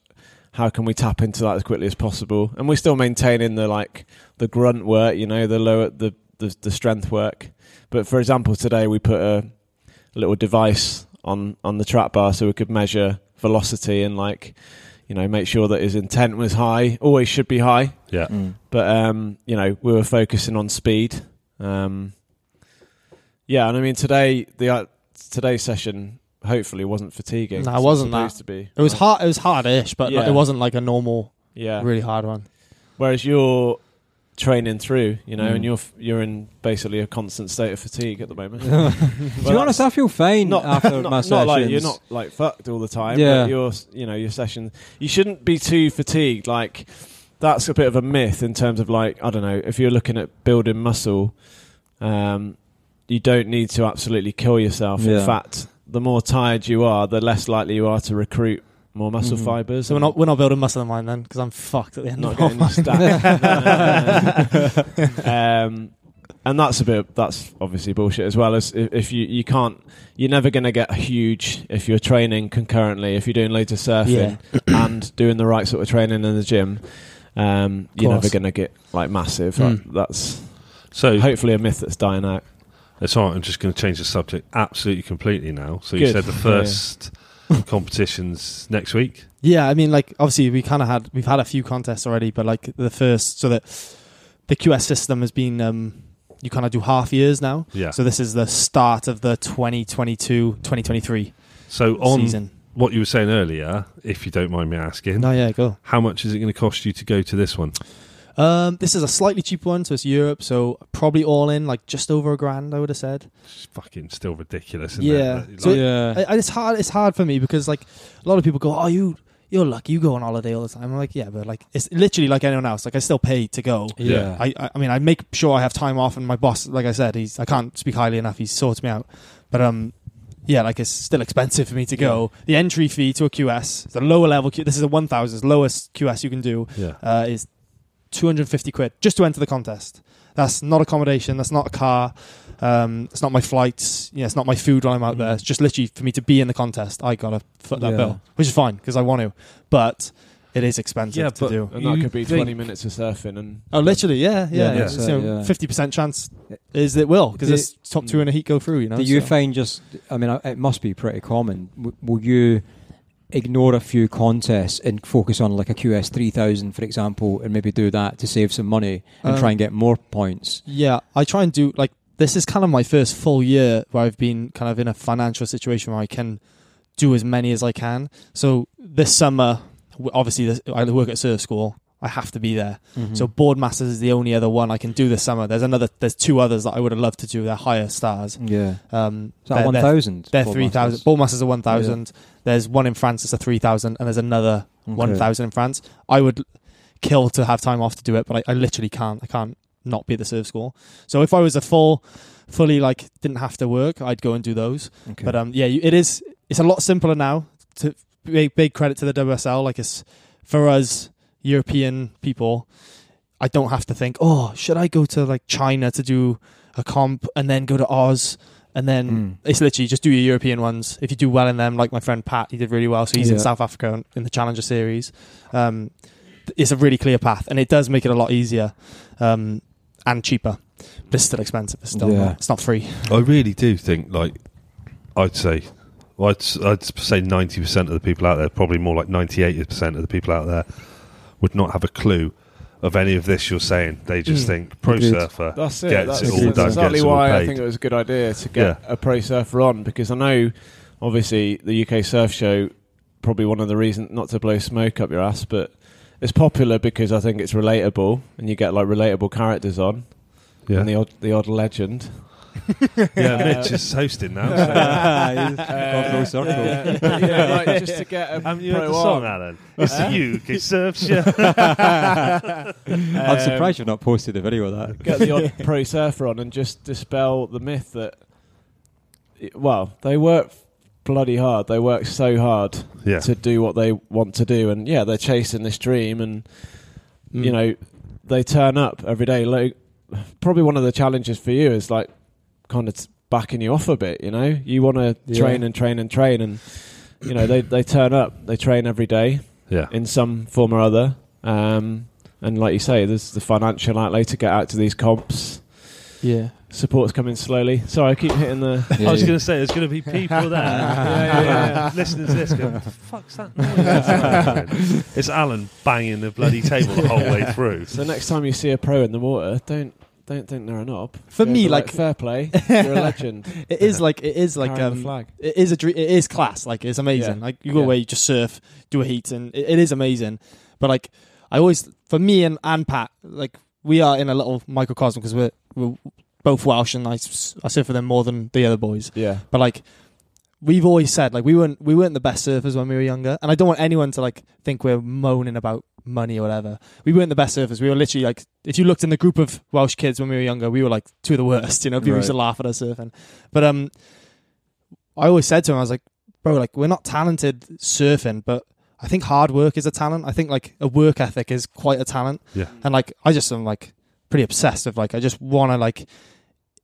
how can we tap into that as quickly as possible? And we're still maintaining the grunt work, you know, the strength work. But for example, today we put a little device on the trap bar so we could measure velocity and you know, make sure that his intent was high. Always should be high. Yeah. Mm. But, you know, we were focusing on speed. Yeah, and I mean, today, today's session hopefully wasn't fatiguing. No, it wasn't that. Supposed to be. It was hard. It was hard-ish, but it wasn't like a normal, really hard one. Whereas you're training through, you know, and you're in basically a constant state of fatigue at the moment. Well, to be honest, I feel fine after my sessions. Not like you're not like fucked all the time. Yeah, but your session, you shouldn't be too fatigued. Like that's a bit of a myth in terms of I don't know, if you're looking at building muscle, you don't need to absolutely kill yourself. Yeah. In fact, the more tired you are, the less likely you are to recruit more muscle fibers. So we're not building muscle in mine then, because I'm fucked at the end of the stack. And that's obviously bullshit as well. As if you can't, you're never going to get huge if you're training concurrently. If you're doing loads of surfing and doing the right sort of training in the gym, you're never going to get massive. Mm. That's so hopefully a myth that's dying out. It's all right. I'm just going to change the subject absolutely completely now. So you said the first. Yeah. Competitions next week. Yeah, I mean, obviously we've had a few contests already, but the first, so that the QS system has been you kind of do half years now. Yeah. So this is the start of the 2022-2023. So on season. What you were saying earlier, if you don't mind me asking. No, yeah, go. How much is it going to cost you to go to this one? This is a slightly cheaper one, so it's Europe, so probably all in just over £1,000, I would have said. It's fucking still ridiculous, isn't it? Yeah. So it's hard for me because a lot of people go, oh, you're lucky, you go on holiday all the time. I'm yeah, but it's literally like anyone else. I still pay to go. Yeah. I mean, I make sure I have time off, and my boss, like I said, I can't speak highly enough, he sorts me out. But yeah, it's still expensive for me to go. Yeah. The entry fee to a QS, the lower level this is the 1,000, lowest QS you can do, is £250 just to enter the contest. That's not accommodation, that's not a car, it's not my flights, it's not my food while I'm out there. It's just literally for me to be in the contest. I gotta foot that bill, which is fine because I want to, but it is expensive to do. And that could be 20 minutes of surfing and literally 50% chance is it will, because it's top two in a heat go through, do you find I mean, it must be pretty common. Will you ignore a few contests and focus on a QS 3000, for example, and maybe do that to save some money and try and get more points? Yeah, I try and do, this is kind of my first full year where I've been kind of in a financial situation where I can do as many as I can. So this summer, obviously I work at surf school, I have to be there. Mm-hmm. So Boardmasters is the only other one I can do this summer. There's two others that I would have loved to do. They're higher stars. Yeah. Is that 1,000? They're 3,000. Boardmasters are 1,000. Yeah. There's one in France that's a 3,000, and there's another 1,000 in France. I would kill to have time off to do it, but I literally can't. I can't not be at the surf school. So if I was fully didn't have to work, I'd go and do those. Okay. But it's a lot simpler now. To big credit to the WSL. It's for us European people, I don't have to think, oh, should I go to China to do a comp and then go to Oz? And then it's literally just do your European ones. If you do well in them, my friend Pat, he did really well. So he's in South Africa in the Challenger Series. It's a really clear path, and it does make it a lot easier and cheaper. But it's still expensive. It's still it's not free. I really do think, I'd say 90% of the people out there, probably more 98% of the people out there, would not have a clue of any of this you're saying. They just think pro surfer gets it all done. That's exactly why I think it was a good idea to get a pro surfer on, because I know obviously the UK Surf Show, probably one of the reasons, not to blow smoke up your ass, but it's popular because I think it's relatable and you get relatable characters on and the odd legend. Mitch is hosting now. So. Right, just to get a haven't you heard the song, Alan? It's the UK Surf Show. I'm surprised you've not posted a video of that. Get the odd pro surfer on and just dispel the myth that, well, they work bloody hard. They work so hard to do what they want to do. And, yeah, they're chasing this dream. And, you know, they turn up every day. Like, probably one of the challenges for you is, like, kind of backing you off a bit, you know? You want to train and train and train. And, you know, they turn up. They train every day in some form or other. And like you say, there's the financial outlay to get out to these comps. Yeah. Support's coming slowly. Sorry, I keep hitting the... I was going to say, there's going to be people there listening to this going, fuck's that noise? It's Alan banging the bloody table the whole way through. So next time you see a pro in the water, don't think they're a knob. For me, like fair play, you're a legend. It is like the flag. It is class. Like, it's amazing. Yeah. Like, you go away, you just surf, do a heat, and it is amazing. But like, I always, for me and Pat, like, we are in a little microcosm because we're both Welsh, and I surf for them more than the other boys. Yeah. But like, we've always said, like, we weren't the best surfers when we were younger, and I don't want anyone to like think we're moaning about money or whatever. We weren't the best surfers. We were literally like, if you looked in the group of Welsh kids when we were younger, we were like two of the worst, you know. People used to laugh at us surfing. But I always said to him, I was like, bro, like, we're not talented surfing, but I think hard work is a talent. I think like a work ethic is quite a talent. Yeah. And like, I just am like pretty obsessed with like, I just want to like,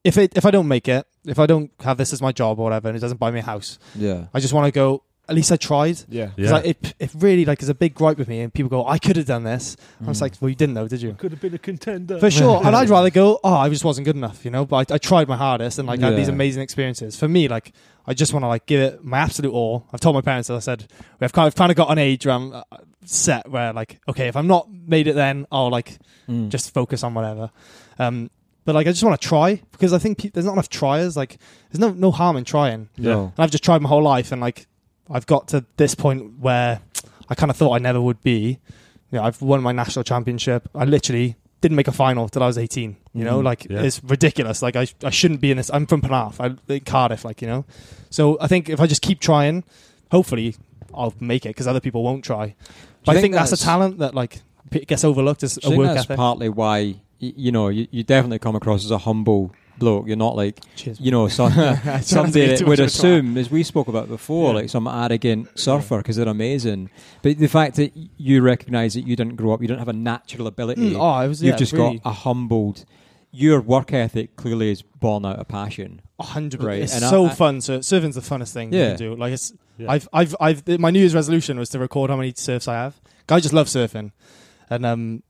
if I don't make it, if I don't have this as my job or whatever, and it doesn't buy me a house, I just want to go, at least I tried. Yeah. Because like, it really, like, is a big gripe with me, and people go, I could have done this. I was like, well, you didn't know, did you? Could have been a contender. For sure. And I'd rather go, oh, I just wasn't good enough, you know, but I tried my hardest, and like, I had these amazing experiences. For me, like, I just want to like give it my absolute all. I've told my parents that. I said, I've kind of got an age where I'm set where like, okay, if I'm not made it then, I'll like just focus on whatever. But like, I just want to try, because I think there's not enough triers. Like, there's no harm in trying. Yeah. And I've just tried my whole life, and like, I've got to this point where I kind of thought I never would be. You know, I've won my national championship. I literally didn't make a final till I was 18. You know, like, it's ridiculous. Like, I shouldn't be in this. I'm from Penarth. I live Cardiff, like, you know. So I think if I just keep trying, hopefully I'll make it, because other people won't try. But I think that's a talent that, like, gets overlooked as a work ethic. That's partly why, you know, you definitely come across as a humble bloke. You're not like, you know, somebody that would assume, as we spoke about before, like some arrogant surfer, because they're amazing. But the fact that you recognise that you didn't grow up, you don't have a natural ability, you've just really got a humbled... Your work ethic clearly is born out of passion. 100%. Right? It's fun. So surfing's the funnest thing you can do. Like, it's... Yeah. I've my New Year's resolution was to record how many surfs I have. I just love surfing. And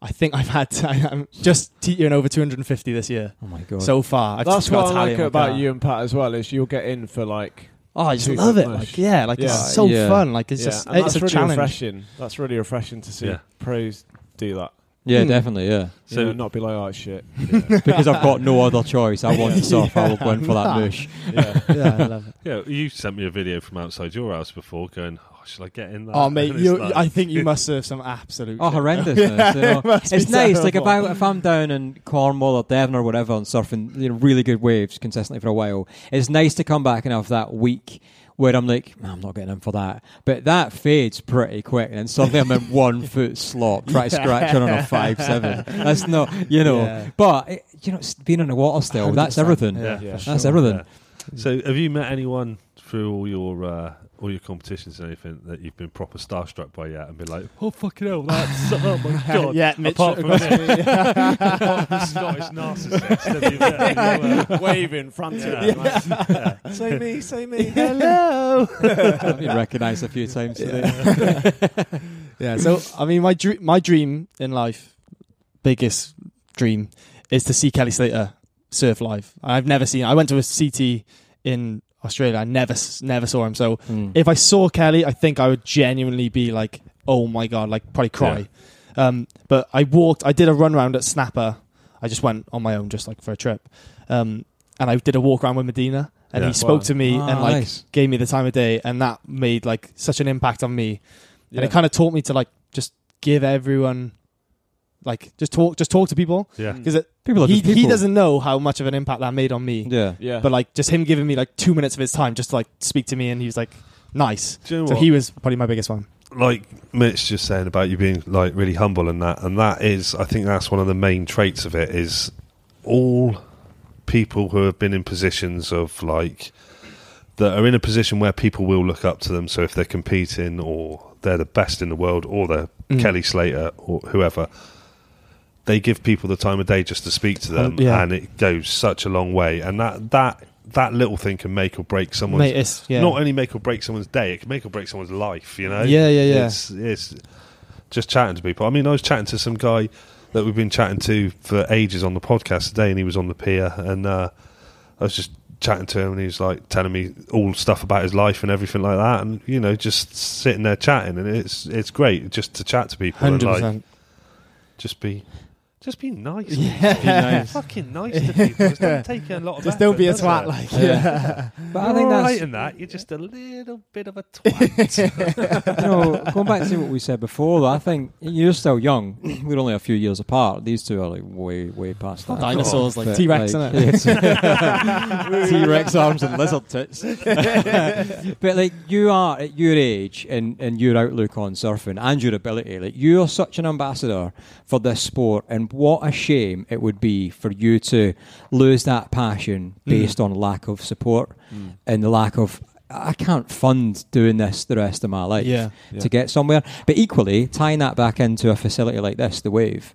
I think I'm just teetering over 250 this year. Oh my god! So far, that's what I like about you and Pat as well, is you'll get in for like. Oh, I just love it! Like, it's so fun. Like, it's just it's a really challenge. Refreshing. That's really refreshing to see pros do that. Yeah, definitely. Yeah, so you know, not be like, oh shit, because I've got no other choice. I want to surf. I will go in for that bush. Yeah, I love it. Yeah, you sent me a video from outside your house before going, should I get in that? Oh, mate, I think you must surf some absolute... Oh, horrendous. It's nice. Like, if I'm down in Cornwall or Devon or whatever and surfing, you know, really good waves consistently for a while, it's nice to come back and have that week where I'm like, I'm not getting in for that. But that fades pretty quick, and then suddenly I'm in 1 foot slop, trying to scratch on a 5'7". That's not, you know. Yeah. But, you know, it's being in the water still, 100%. That's everything. Yeah. Yeah, that's everything. Yeah. So have you met anyone through all your competitions and anything that you've been proper starstruck by yet and been like, oh fucking hell, that's oh my god. Yeah, Mitch, apart from the Scottish narcissist waving frantically. Say me hello. I've been recognised a few times today. So I mean, my dream in life, biggest dream, is to see Kelly Slater surf live. I've never seen... I went to a CT in Australia. I never saw him. So if I saw Kelly, I think I would genuinely be like, oh my god, like probably cry. Yeah. But I did a run round at Snapper. I just went on my own, just like for a trip. And I did a walk around with Medina, and he spoke to me and like gave me the time of day, and that made like such an impact on me. Yeah. And it kind of taught me to like just give everyone like just talk to people. Yeah, because he doesn't know how much of an impact that made on me. Yeah, yeah. But like just him giving me like 2 minutes of his time just to like speak to me, and he was like nice. Do you know so what? He was probably my biggest one. Like Mitch just saying about you being like really humble and that is, I think that's one of the main traits of it is all people who have been in positions of like that are in a position where people will look up to them. So if they're competing or they're the best in the world or they're Kelly Slater or whoever, they give people the time of day just to speak to them and it goes such a long way. And that little thing can make or break someone's not only make or break someone's day, it can make or break someone's life, you know? Yeah. It's just chatting to people. I mean, I was chatting to some guy that we've been chatting to for ages on the podcast today, and he was on the pier, and I was just chatting to him, and he was like telling me all stuff about his life and everything like that, and you know, just sitting there chatting, and it's great just to chat to people 100%. And like just be nice. Yeah. Be nice. Fucking nice to people. It doesn't take a lot of just effort, don't be a twat, like. Yeah. But I think that's right in that. You're just a little bit of a twat. You know, going back to what we said before, though, I think you're still young. We're only a few years apart. These two are like way, way past that. Dinosaurs, like T-Rex, like, isn't it? T-Rex arms and lizard tits. But like you are at your age and your outlook on surfing and your ability, like you're such an ambassador for this sport, and what a shame it would be for you to lose that passion based on lack of support and the lack of, I can't fund doing this the rest of my life to get somewhere. But equally, tying that back into a facility like this, The Wave,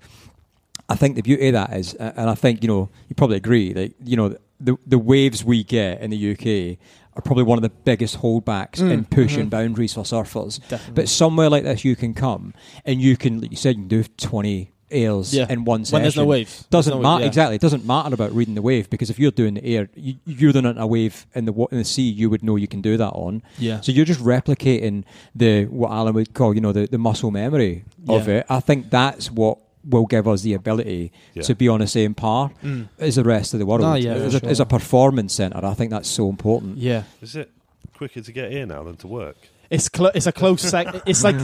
I think the beauty of that is, and I think, you know, you probably agree, like, you know, the waves we get in the UK are probably one of the biggest holdbacks in pushing boundaries for surfers. Definitely. But somewhere like this, you can come and you can, like you said, you can do 20 airs in one session. When there's no wave. Exactly. It doesn't matter about reading the wave, because if you're doing the air, you're doing a wave in the sea, you would know you can do that on. Yeah. So you're just replicating what Alan would call, you know, the muscle memory of it. I think that's what will give us the ability to be on the same par as the rest of the world. As a performance centre, I think that's so important. Yeah. Is it quicker to get here now than to work? It's a close second. It's like,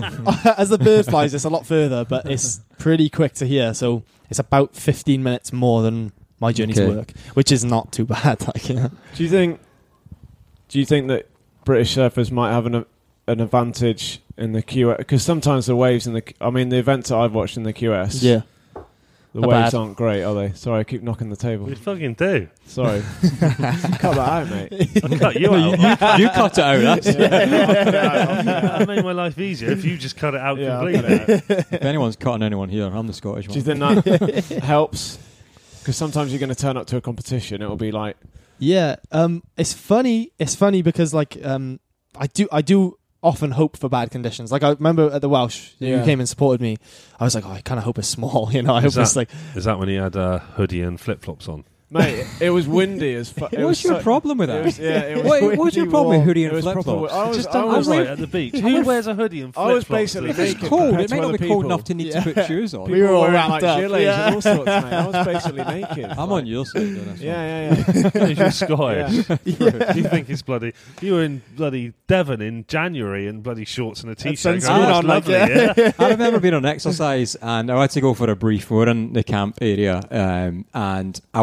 as the bird flies, it's a lot further, but it's pretty quick to here. So it's about 15 minutes more than my journey to work, which is not too bad. Like, you know. Do you think that British surfers might have an advantage in the QS? Because sometimes the waves the events that I've watched in the QS, waves aren't great, are they? Sorry, I keep knocking the table. You fucking do. Sorry. Cut that out, mate. I'll cut you out. You cut it out. That's That made my life easier if you just cut it out completely. If anyone's cutting anyone here, I'm the Scottish one. Do you think that helps? Because sometimes you're going to turn up to a competition, it'll be like... Yeah, it's funny. It's funny because like I do often hope for bad conditions. Like I remember at the Welsh, you came and supported me. I was like, I kind of hope it's small, you know. I hope it's like. Is that when he had a hoodie and flip flops on? Mate, it was windy as fuck. What's your problem with that? What's your problem with hoodie and flip flops? I was right at the beach. Who wears a hoodie and flip flops? I was basically naked. Cold. It may not be cold enough to need to put shoes on. We were all wrapped up. And all sorts, mate. I was basically naked. I'm on your side. Yeah. You're Scottish. You think it's bloody. You were in bloody Devon in January in bloody shorts and a t-shirt. That's lovely. I remember being on exercise and I had to go for a brief. We were in the camp area and I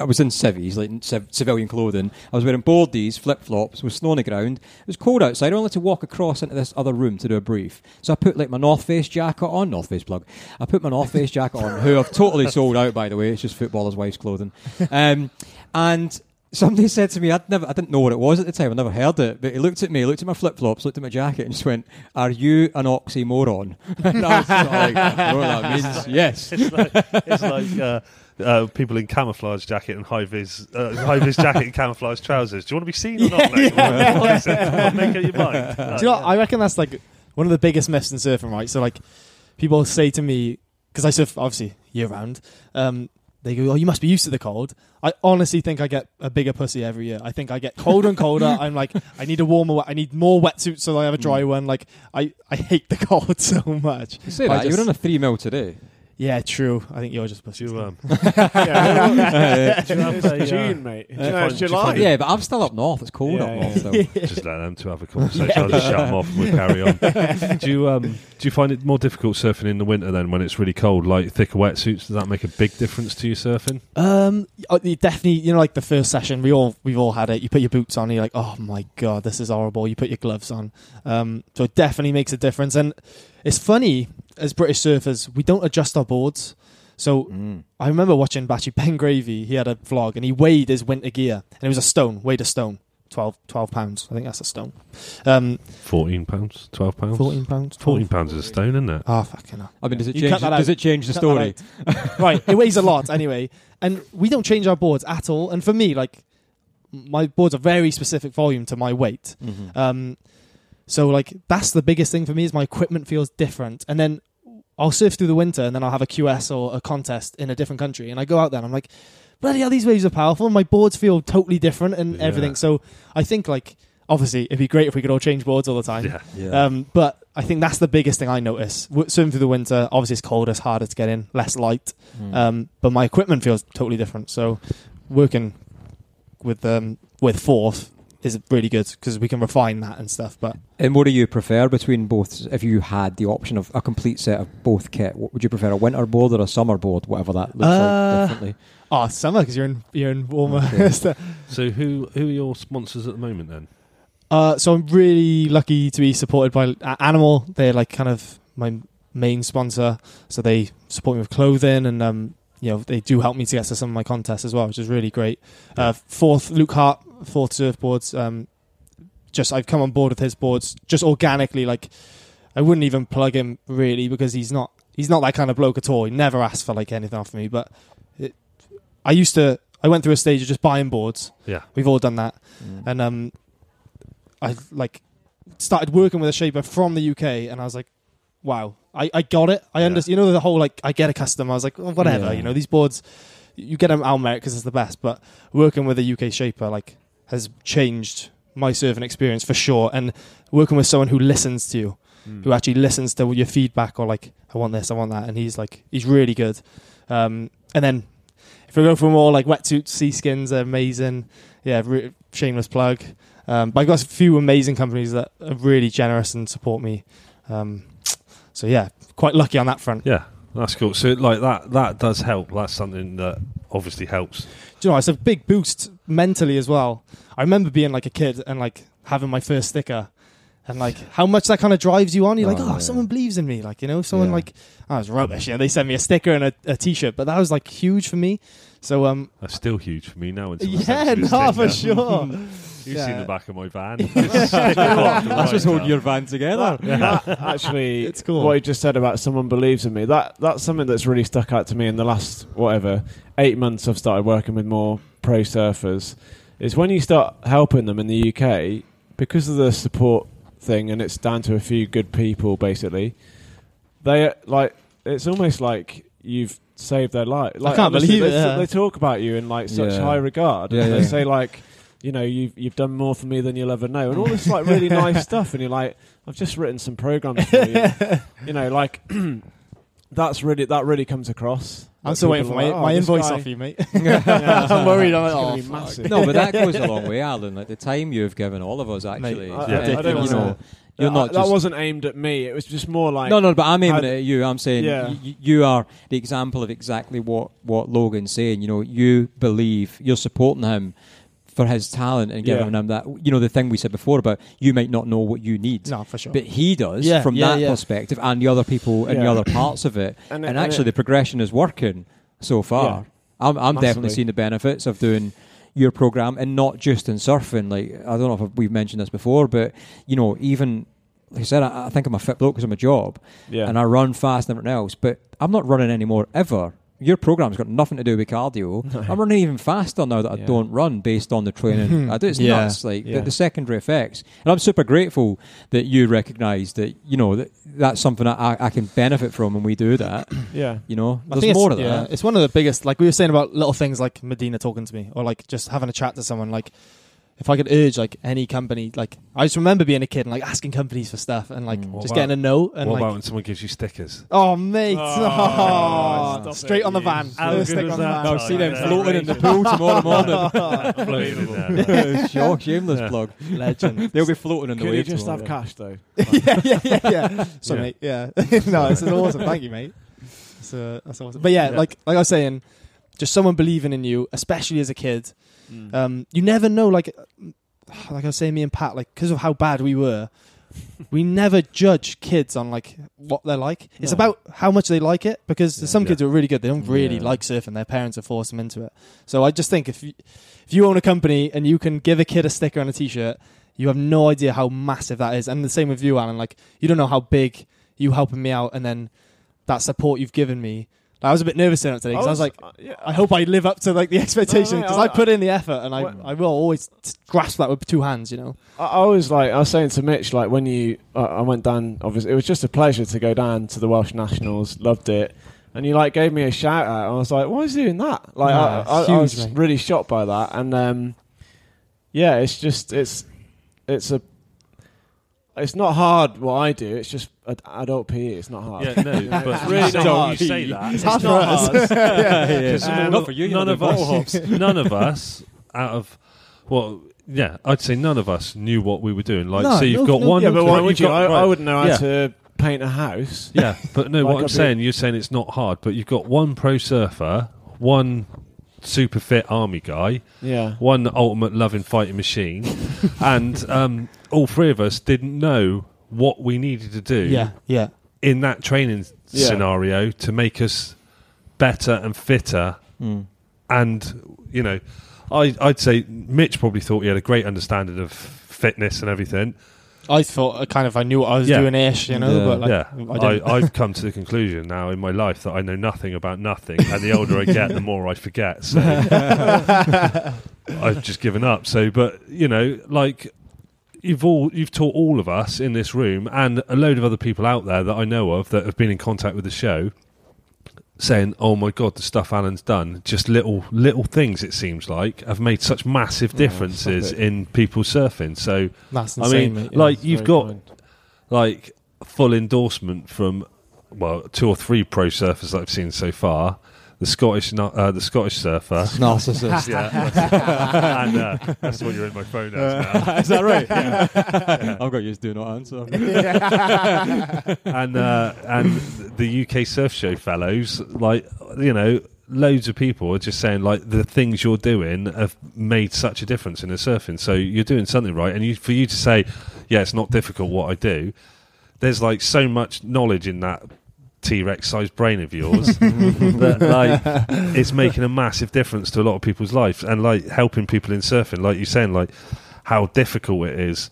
was in civvies, like civilian clothing. I was wearing boardies, flip-flops, with snow on the ground. It was cold outside. I only had to walk across into this other room to do a brief. So I put like my North Face jacket on. North Face plug. I put my North Face jacket on, who I've totally sold out, by the way. It's just footballers' wives' clothing. And somebody said to me, I didn't know what it was at the time. I never heard it. But he looked at me, looked at my flip-flops, looked at my jacket, and just went, "Are you an oxymoron?" And I was like, I know what that means. Yes. It's like... people in camouflage jacket and high vis jacket and camouflage trousers. Do you want to be seen or not? Mate? Make up your mind. Do you know? I reckon that's like one of the biggest myths in surfing, right? So like, people say to me, because I surf obviously year round, they go, "Oh, you must be used to the cold." I honestly think I get a bigger pussy every year. I think I get colder and colder. I'm like, I need a warmer. I need more wetsuits so I have a dry one. Like I hate the cold so much. You say that, you're on a 3 mil today. Yeah, true. I think you're just July. It's June, mate. It's July. Yeah, but I'm still up north. It's cold up north. So. Just let them to have a conversation. I'll just shut them off and we'll carry on. Do you find it more difficult surfing in the winter then when it's really cold? Like thicker wetsuits, does that make a big difference to you surfing? Definitely. You know, like the first session, we've all had it. You put your boots on, and you're like, oh my god, this is horrible. You put your gloves on. So it definitely makes a difference. And it's funny. As British surfers, we don't adjust our boards. So I remember watching Ben Gravy. He had a vlog and he weighed his winter gear. And it was a stone, 12 pounds. I think that's a stone. 14 pounds, 12 pounds. 14 pounds. 14 pounds is a stone, isn't it? Oh, fucking hell. I mean, does it change the story? Right, it weighs a lot anyway. And we don't change our boards at all. And for me, like, my boards are very specific volume to my weight. Mm-hmm. So, like, that's the biggest thing for me is my equipment feels different. And then I'll surf through the winter and then I'll have a QS or a contest in a different country. And I go out there and I'm like, bloody hell, these waves are powerful. And my boards feel totally different and everything. So I think, like, obviously, it'd be great if we could all change boards all the time. Yeah. Yeah. But I think that's the biggest thing I notice. Surfing through the winter, obviously it's colder, it's harder to get in, less light. But my equipment feels totally different. So working with Fourth is really good because we can refine that and stuff. But and what do you prefer between both? If you had the option of a complete set of both kit, what would you prefer, a winter board or a summer board, whatever that looks like differently? Oh, summer, because you're in warmer. Okay. So who are your sponsors at the moment then? So I'm really lucky to be supported by Animal. They're like kind of my main sponsor, so they support me with clothing and you know, they do help me to get to some of my contests as well, which is really great. Fourth, Luke Hart, Fourth Surfboards. I've come on board with his boards just organically. Like, I wouldn't even plug him really because he's not that kind of bloke at all. He never asked for like anything off me. But I went through a stage of just buying boards. Yeah, we've all done that. Mm. And I like started working with a shaper from the UK, and I was like, wow. I got it. I understand. You know, the whole, like, I get a custom. I was like, oh, whatever. Yeah. You know, these boards, you get them out merit because it's the best. But working with a UK shaper, like, has changed my surfing experience for sure. And working with someone who listens to you, who actually listens to your feedback or, like, I want this, I want that. And he's, like, he's really good. And then if we go for more, like, wetsuits, sea skins, they're amazing. Yeah, shameless plug. But I've got a few amazing companies that are really generous and support me. So yeah, quite lucky on that front. Yeah, that's cool. So like that does help. That's something that obviously helps. Do you know, it's a big boost mentally as well. I remember being like a kid and like having my first sticker and like how much that kind of drives you on. You're someone believes in me. Like, you know, someone like, I was rubbish. Yeah, they sent me a sticker and a T-shirt, but that was like huge for me. So that's still huge for me now. For sure. You've seen the back of my van. That's just holding your van together. Actually, it's cool. What you just said about someone believes in me, that's something that's really stuck out to me in the last, 8 months I've started working with more pro surfers, is when you start helping them in the UK, because of the support thing, and it's down to a few good people, basically, it's almost like you've saved their life. Like, I can't believe it. They talk about you in like such high regard. Yeah, they say like, you know, you've done more for me than you'll ever know, and all this like really nice stuff. And you're like, I've just written some programs for you. You know, like that really comes across. I'm still waiting for my invoice off you, mate. I'm worried. I'm like, massive. No, but that goes a long way, Alan. Like the time you've given all of us, actually, mate, I don't want to. That wasn't aimed at me. It was just more like... No, but I'm aiming it at you. I'm saying you are the example of exactly what Logan's saying. You know, you believe you're supporting him for his talent and giving him that... You know, the thing we said before about you might not know what you need. No, for sure. But he does from that perspective and the other people and the other parts of it. And actually, the progression is working so far. Yeah. I'm definitely seeing the benefits of doing... your program, and not just in surfing. Like, I don't know if we've mentioned this before, but you know, even like I said, I think I'm a fit bloke because I'm a job, and I run fast and everything else. But I'm not running anymore ever. Your program's got nothing to do with cardio. No. I'm running even faster now that I don't run based on the training I do. It's nuts, like the secondary effects. And I'm super grateful that you recognise that, you know, that's something I can benefit from when we do that. Yeah. You know, there's more of that. It's one of the biggest, like we were saying about little things like Medina talking to me or like just having a chat to someone. Like, if I could urge like any company, like I just remember being a kid and like asking companies for stuff and like just getting a note. And what like, about when someone gives you stickers? Oh mate, straight on the van. I've seen them floating in the pool tomorrow morning. Unbelievable. Sure, shameless plug. Legend. They'll be floating in the wave. Could you just have cash though? Yeah. So mate, yeah. No, it's awesome. Thank you, mate. That's awesome. But yeah, like I was saying, just someone believing in you, especially as a kid. Mm. You never know, like I was saying, me and Pat, like because of how bad we were, we never judge kids on like what they're like. No. It's about how much they like it, because there's some kids who are really good. They don't really like surfing. Their parents have forced them into it. So I just think if you own a company and you can give a kid a sticker on a T-shirt, you have no idea how massive that is. And the same with you, Alan. Like you don't know how big you helping me out, and then that support you've given me. I was a bit nervous in it today because I hope I live up to like the expectation, because I put in the effort, and I will always grasp that with two hands, you know. I was saying to Mitch, like when you I went down, obviously it was just a pleasure to go down to the Welsh Nationals, loved it, and you like gave me a shout out, and I was like, why is he doing that? Like I was really shocked by that, and it's just it's not hard what I do. It's just adult PE. It's not hard. Yeah, no, but it's really not hard. You say that. It's not hard. Not for you. None of us. I'd say none of us knew what we were doing. Like, so you've got one. Yeah, but why would you? I wouldn't know how to paint a house. Yeah, but no. Like what I'm saying, you're saying it's not hard, but you've got one pro surfer, one super fit army guy, one ultimate loving fighting machine, and all three of us didn't know what we needed to do in that training scenario to make us better and fitter. And you know, I'd say Mitch probably thought he had a great understanding of fitness and everything. I thought I knew what I was doing ish, you know. But I've come to the conclusion now in my life that I know nothing about nothing, and the older I get, the more I forget. So I've just given up. So, but you know, like you've taught all of us in this room, and a load of other people out there that I know of that have been in contact with the show, saying, "Oh my God, the stuff Alan's done, just little things, it seems like, have made such massive differences in people surfing." So that's insane, I mean, like you've got like full endorsement from two or three pro surfers that I've seen so far. The Scottish surfer, narcissist. And that's the one you're in my phone as now. Is that right? Yeah. I've got you as do not answer. And the UK Surf Show fellows, like you know, loads of people are just saying like the things you're doing have made such a difference in the surfing. So you're doing something right, and for you to say, yeah, it's not difficult what I do. There's like so much knowledge in that T-Rex sized brain of yours that like it's making a massive difference to a lot of people's lives, and like helping people in surfing, like you're saying, like how difficult it is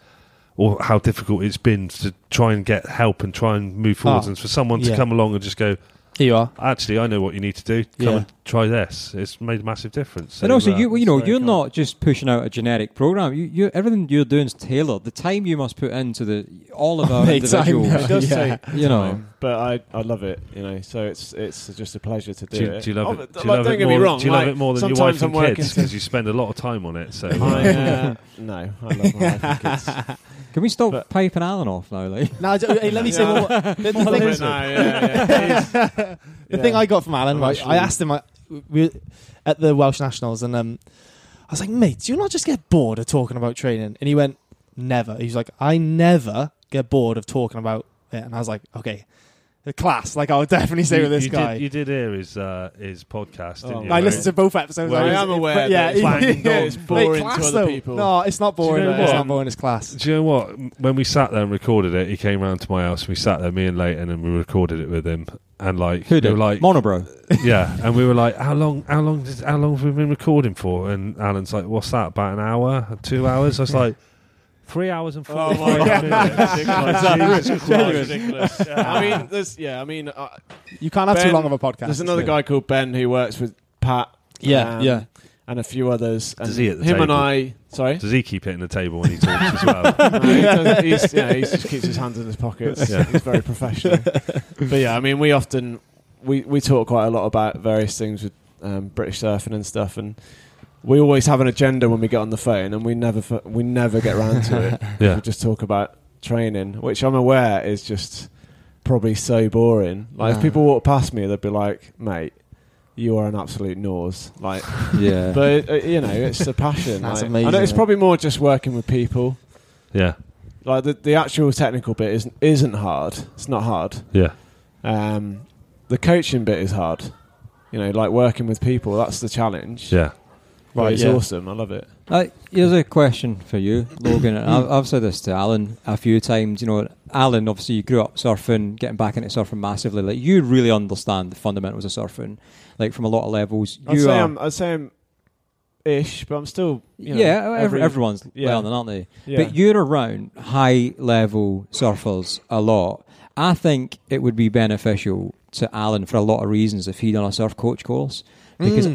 or how difficult it's been to try and get help and try and move forward, and for someone to come along and just go, here you are, actually I know what you need to do, come and try this. It's made a massive difference. So, and also you know, you're not just pushing out a generic program. You everything you're doing is tailored. The time you must put into all of our individuals, it does take, you know, time. But I love it, you know, so it's just a pleasure to do it. Do you love it? Don't get me wrong, do you love it more than your wife and kids, because you spend a lot of time on it? So no, I love my wife and kids. Can we stop piping Alan off now? Like? No, hey, let me say more. The thing I got from Alan, right, I asked him, we were at the Welsh Nationals, and I was like, mate, do you not just get bored of talking about training? And he went, never. He was like, I never get bored of talking about it. And I was like, okay. The class, like I would definitely say with this guy. You did hear his podcast, didn't you? I listened to both episodes. Well, I am aware that it's boring to other people. No, it's not boring. It's not boring, it's class. Do you know what? When we sat there and recorded it, he came round to my house, we sat there, me and Leighton, and we recorded it with him. And like, who did? Like, Monobro. Yeah, and we were like, how long have we been recording for? And Alan's like, what's that, about an hour, 2 hours? I was like, 3 hours and 45 minutes. That's ridiculous. Yeah. I mean, you can't have too long of a podcast. There's another guy called Ben who works with Pat. Yeah, and a few others. Does he at the table? And I. Sorry. Does he keep hitting the table when he talks as well? No, he just keeps his hands in his pockets. Yeah. He's very professional. But yeah, I mean, we often we talk quite a lot about various things with British surfing and stuff, and We always have an agenda when we get on the phone, and we never get round to it. Yeah. We just talk about training, which I'm aware is just probably so boring. Like, if people walk past me, they'd be like, "Mate, you are an absolute nose." Like, yeah. But you know, it's a passion. That's like, amazing. I know it's probably more just working with people. Yeah. Like the actual technical bit isn't hard. It's not hard. Yeah. The coaching bit is hard. You know, like working with people. That's the challenge. Yeah. Right, it's awesome. I love it. Here's a question for you, Logan. I've said this to Alan a few times. You know, Alan, obviously, you grew up surfing, getting back into surfing massively. Like, you really understand the fundamentals of surfing, like from a lot of levels. I'd say I'm ish, but I'm still. You know, everyone's learning, aren't they? Yeah. But you're around high-level surfers a lot. I think it would be beneficial to Alan for a lot of reasons if he'd done a surf coach course. Because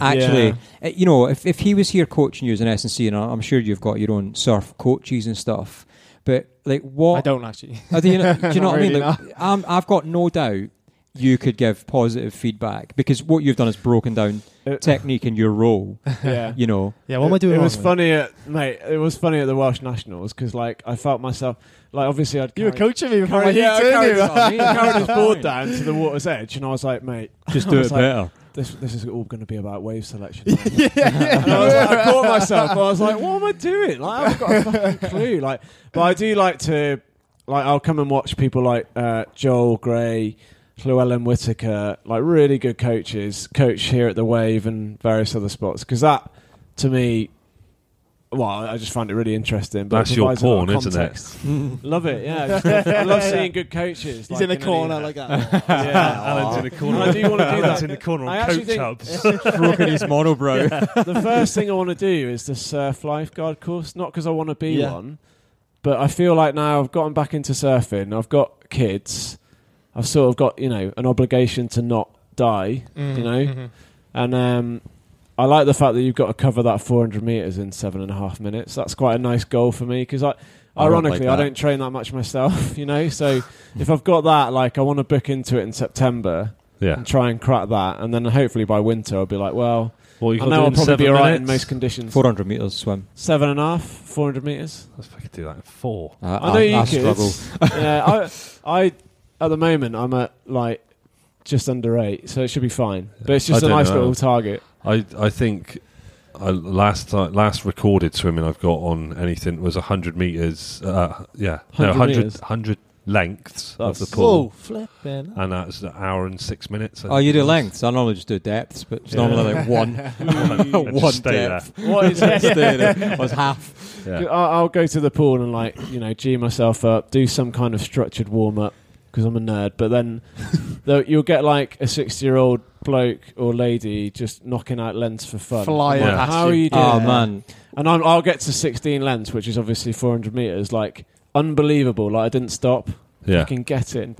you know, if he was here coaching you as an S&C, and I'm sure you've got your own surf coaches and stuff, but like what... I don't actually. Do you know what I mean? Really, like, I've got no doubt you could give positive feedback because what you've done is broken down technique in your role. Yeah. You know. Yeah, what am I doing? It was funny at the Welsh Nationals because like I felt myself... Like obviously I'd... You were coaching me before I carried his board down to the water's edge and I was like, mate... Just do it better. This is all going to be about wave selection. And I caught myself. I was like, "What am I doing? Like, I haven't got a fucking clue." Like, but I do like to, like, I'll come and watch people like Joel Gray, Llewellyn Whitaker, like really good coaches, coach here at the Wave and various other spots. Because that, to me, well, I just find it really interesting. But that's your porn, isn't it? Love it, yeah. I love seeing good coaches. He's like, in the corner like that. Yeah, Alan's in the corner. I do want to do that. In the corner on coach hubs. Broken his monobrow. Yeah. The first thing I want to do is the surf lifeguard course. Not because I want to be one, but I feel like now I've gotten back into surfing. I've got kids. I've sort of got, you know, an obligation to not die, you know. Mm-hmm. And... I like the fact that you've got to cover that 400 metres in 7.5 minutes. That's quite a nice goal for me because, ironically, I don't train that much myself, you know. So if I've got that, like, I want to book into it in September and try and crack that. And then hopefully by winter I'll be like, well I know I'll probably be all right in most conditions. 400 metres swim. 7.5, 400 metres. Let's fucking do that in 4. I know you struggle. Yeah, I at the moment, I'm at, like, just under 8, so it should be fine. But it's just a nice little target. I think last recorded swimming I've got on anything was 100 metres. 100 lengths of the pool. Oh, flipping. And that's an hour and 6 minutes. Oh, you do lengths. I normally just do depths, but it's normally like one depth. What is it? It was half. Yeah. I'll go to the pool and, like, you know, G myself up, do some kind of structured warm-up because I'm a nerd, but then you'll get like a 60-year-old bloke or lady just knocking out lengths for fun. Flying. Like, how are you doing? Oh, man. And I'll get to 16 lengths, which is obviously 400 metres, like unbelievable. Like, I didn't stop. Yeah. I can get it. And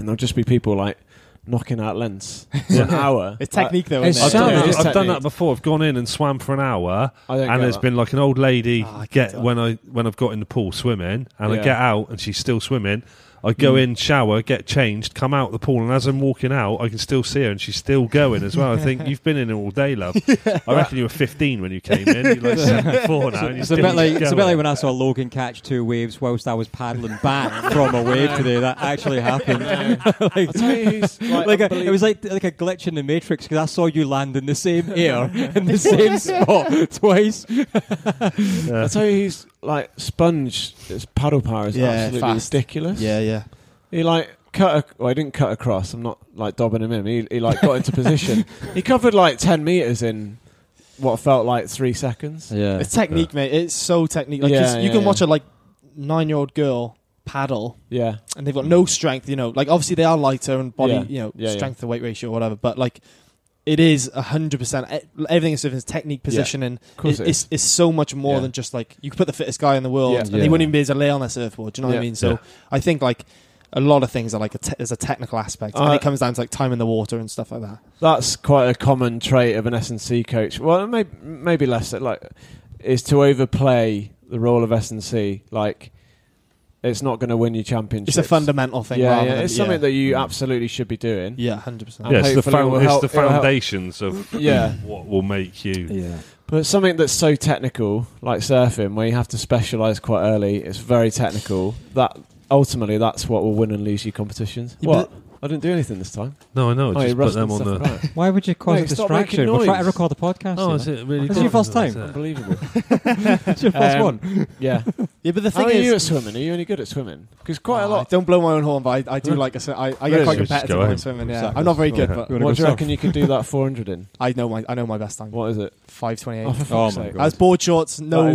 there'll just be people like knocking out lengths for an hour. It's technique, though, isn't it? I've done that before. I've gone in and swam for an hour, and there's been like an old lady when I've got in the pool swimming, and I get out and she's still swimming. I go in, shower, get changed, come out the pool, and as I'm walking out, I can still see her, and she's still going as well. I think, you've been in all day, love. I reckon you were 15 when you came in. You're like 74 now. And it's a bit like when I saw Logan catch 2 waves whilst I was paddling back from a wave today. That actually happened. It was like a glitch in the Matrix, because I saw you land in the same air in the same spot twice. I'll tell you, he's... Like, Sponge, his paddle power is absolutely fast. Ridiculous. Yeah. He, like, he didn't cut across. I'm not, like, dobbing him in. He like, got into position. He covered, like, 10 metres in what felt like 3 seconds. Yeah. It's technique, mate. It's so technique. Like, you can watch a, like, 9-year-old girl paddle. Yeah. And they've got no strength, you know. Like, obviously, they are lighter and body, you know, strength to weight ratio or whatever. But, like... It is 100%. Everything is different. Technique, positioning. Yeah, it's so much more than just, like, you could put the fittest guy in the world and he wouldn't even be able to lay on a surfboard. Do you know what I mean? So I think, like, a lot of things are like there's a technical aspect, and it comes down to, like, time in the water and stuff like that. That's quite a common trait of an S&C coach. Well, maybe less, like, is to overplay the role of S&C. Like, it's not going to win you championships. It's a fundamental thing. It's something that you absolutely should be doing. Yeah, 100%. It's the foundations of what will make you But something that's so technical, like surfing, where you have to specialise quite early, it's very technical. That ultimately, that's what will win and lose you competitions. Yeah, what? I didn't do anything this time. No, I know. Oh, just put them on the... Right. Why would you cause a distraction? We're trying to record the podcast. Oh, is it really? This is your first time. Unbelievable. It's your first one. Yeah. Yeah, but the thing is... How are you at swimming? Are you any good at swimming? Because quite a lot... Don't blow my own horn, but I do like... I get quite competitive at swimming, yeah. I'm not very good, but... What do you reckon you could do that 400 in? I know my best time. What is it? 5.28. Oh, my God. As board shorts, no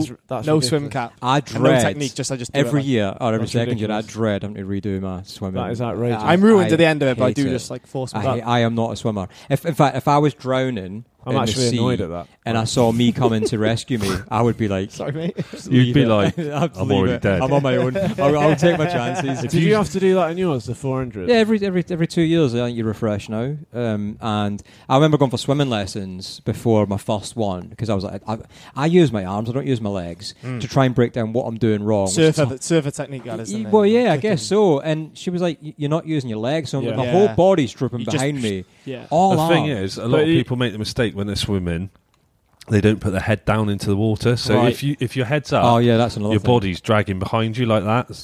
swim cap. I dread... No technique, I just do it. Every year, or every second year, I dread having to redo my swimming. That is outrageous. I'm ruined at the end of it, but I do just like force myself. I am not a swimmer. In fact, if I was drowning, I'm actually annoyed at that. And I saw me coming to rescue me, I would be like, "Sorry, mate." You'd be like, "I'm already dead. I'm on my own. I'll take my chances." Did you have to do that in yours, the 400? Yeah, every 2 years, I think you refresh now. And I remember going for swimming lessons before my first one because I was like, "I use my arms, I don't use my legs to try and break down what I'm doing wrong." Surfer technique, that is. Well, yeah, I guess so. And she was like, "You're not using your legs, so my whole body's drooping behind me." Yeah. The thing is, a lot of people make the mistake. When they're swimming, they don't put their head down into the water. So if your head's up, that's another thing. Body's dragging behind you like that.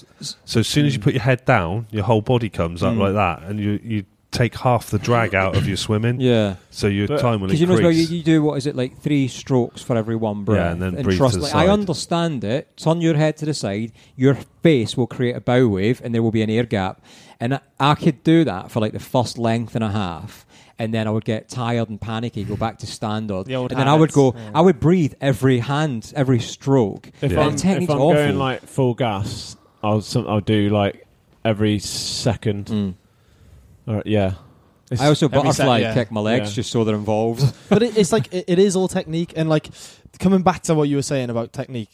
So as soon as you put your head down, your whole body comes up like that, and you take half the drag out of your swimming. Yeah. So your time will increase. Because you do, what is it, like 3 strokes for every one breath? Yeah, and then breathe to the side. I understand it. Turn your head to the side. Your face will create a bow wave, and there will be an air gap. And I could do that for like the first length and a half. And then I would get tired and panicky, go back to standard. Then I would go, I would breathe every hand, every stroke. If I'm going like full gas, I'll do like every second. Or, yeah. I also butterfly kick my legs just so they're involved. But it's like, it is all technique. And like, coming back to what you were saying about technique,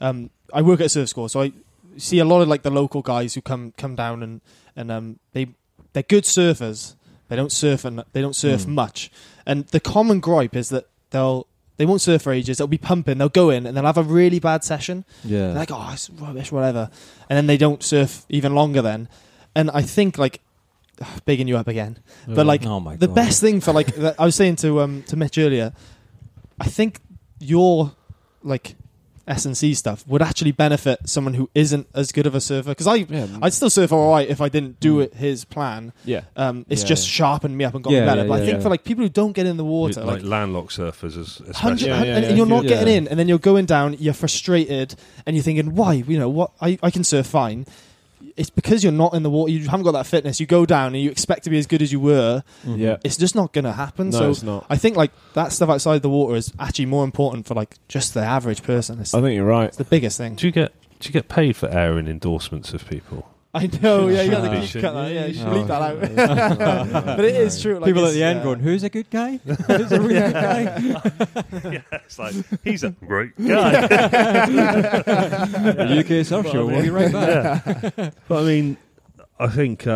I work at a surf school, so I see a lot of like the local guys who come down and they're good surfers. They don't surf much, and the common gripe is that they won't surf for ages. They'll be pumping. They'll go in and they'll have a really bad session. Yeah, they're like, oh, it's rubbish, whatever, and then they don't surf even longer. Then, and I think like bigging you up again, but like the best thing for like I was saying to Mitch earlier, I think your like S&C stuff would actually benefit someone who isn't as good of a surfer, because I'd still surf all right if I didn't do it his plan. Yeah, it's just sharpened me up and got me better. But I think for like people who don't get in the water, like landlocked surfers, especially, and you're not getting in, and then you're going down, you're frustrated, and you're thinking, why? You know what? I can surf fine. It's because you're not in the water. You haven't got that fitness. You go down and you expect to be as good as you were. Mm-hmm. Yeah, it's just not going to happen. No, so it's not. I think like that stuff outside the water is actually more important for like just the average person. I think you're right. It's the biggest thing. Do you get paid for airing endorsements of people? I know. Yeah, you got to keep cut that. Yeah, you should leave that out. But it is true. Like, people at the end going, "Who's a good guy? Who's a really good guy?" It's like he's a great guy. The UK Surf Show. We'll be right back. Yeah. But I mean, I think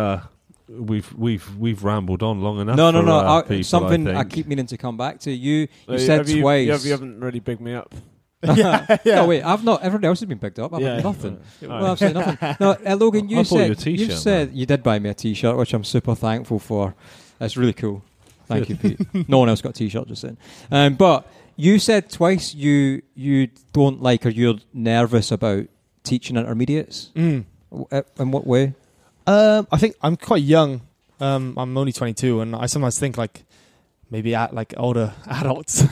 we've rambled on long enough. No. People, something I keep meaning to come back to. You said twice. You haven't really bigged me up. No, wait, I've not. Everyone else has been picked up. I've had nothing. Absolutely nothing. No, Logan, you said you did buy me a T-shirt, which I'm super thankful for. That's really cool. Thank you, Pete. No one else got a T-shirt just then. But you said twice you don't like, or you're nervous about teaching intermediates. In what way? I think I'm quite young. I'm only 22, and I sometimes think like, maybe at like older adults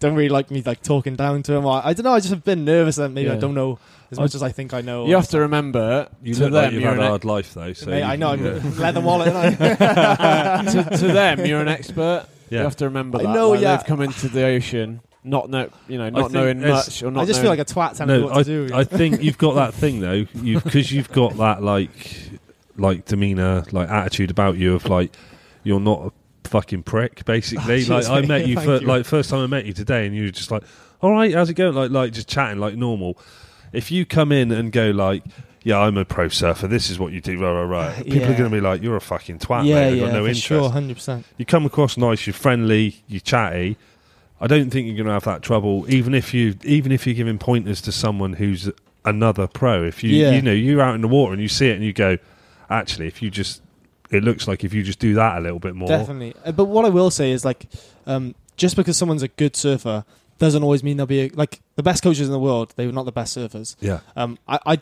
don't really like me like talking down to them. Or, I don't know. I just have been nervous that maybe I don't know as much as I think I know. You have to remember, you look like you've had a hard life though. So mate, I know. I'm leather wallet. To them, you're an expert. Yeah. You have to remember that. No, like they've come into the ocean not knowing much or not. I just feel like a twat telling me what to do. I think you've got that thing though, because you've got that like demeanor, like attitude about you of like you're not a fucking prick, basically. Like I met you first time I met you today, and you were just like, "All right, how's it going?" Like just chatting like normal. If you come in and go like, "Yeah, I'm a pro surfer. This is what you do." Right. People are going to be like, "You're a fucking twat." Yeah, mate. They've got no interest. Sure, 100%. You come across nice. You're friendly. You're chatty. I don't think you're going to have that trouble, even if you're giving pointers to someone who's another pro. If you're out in the water and you see it and you go, actually, it looks like if you just do that a little bit more. Definitely. But what I will say is, like, just because someone's a good surfer doesn't always mean they'll be like the best coaches in the world. They were not the best surfers. Yeah. I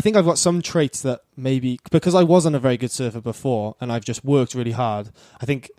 think I've got some traits that maybe because I wasn't a very good surfer before, and I've just worked really hard. I think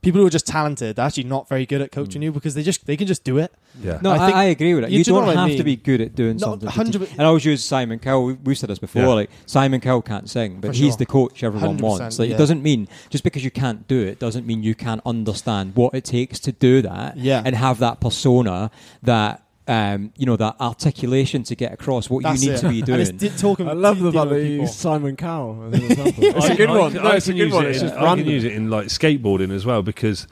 people who are just talented are actually not very good at coaching you because they can just do it. Yeah. No, I agree with that. You don't have to be good at doing something. 100%. And I always use Simon Cowell. We've said this before. Yeah. Like Simon Cowell can't sing, but he's the coach everyone wants. Like it doesn't mean just because you can't do it doesn't mean you can't understand what it takes to do that. Yeah. And have that persona that. That articulation to get across what that's you need it. To be doing. I love the fact that you use Simon Cowell as an example. It's a good one. It's a good one. I can use it in like skateboarding as well, because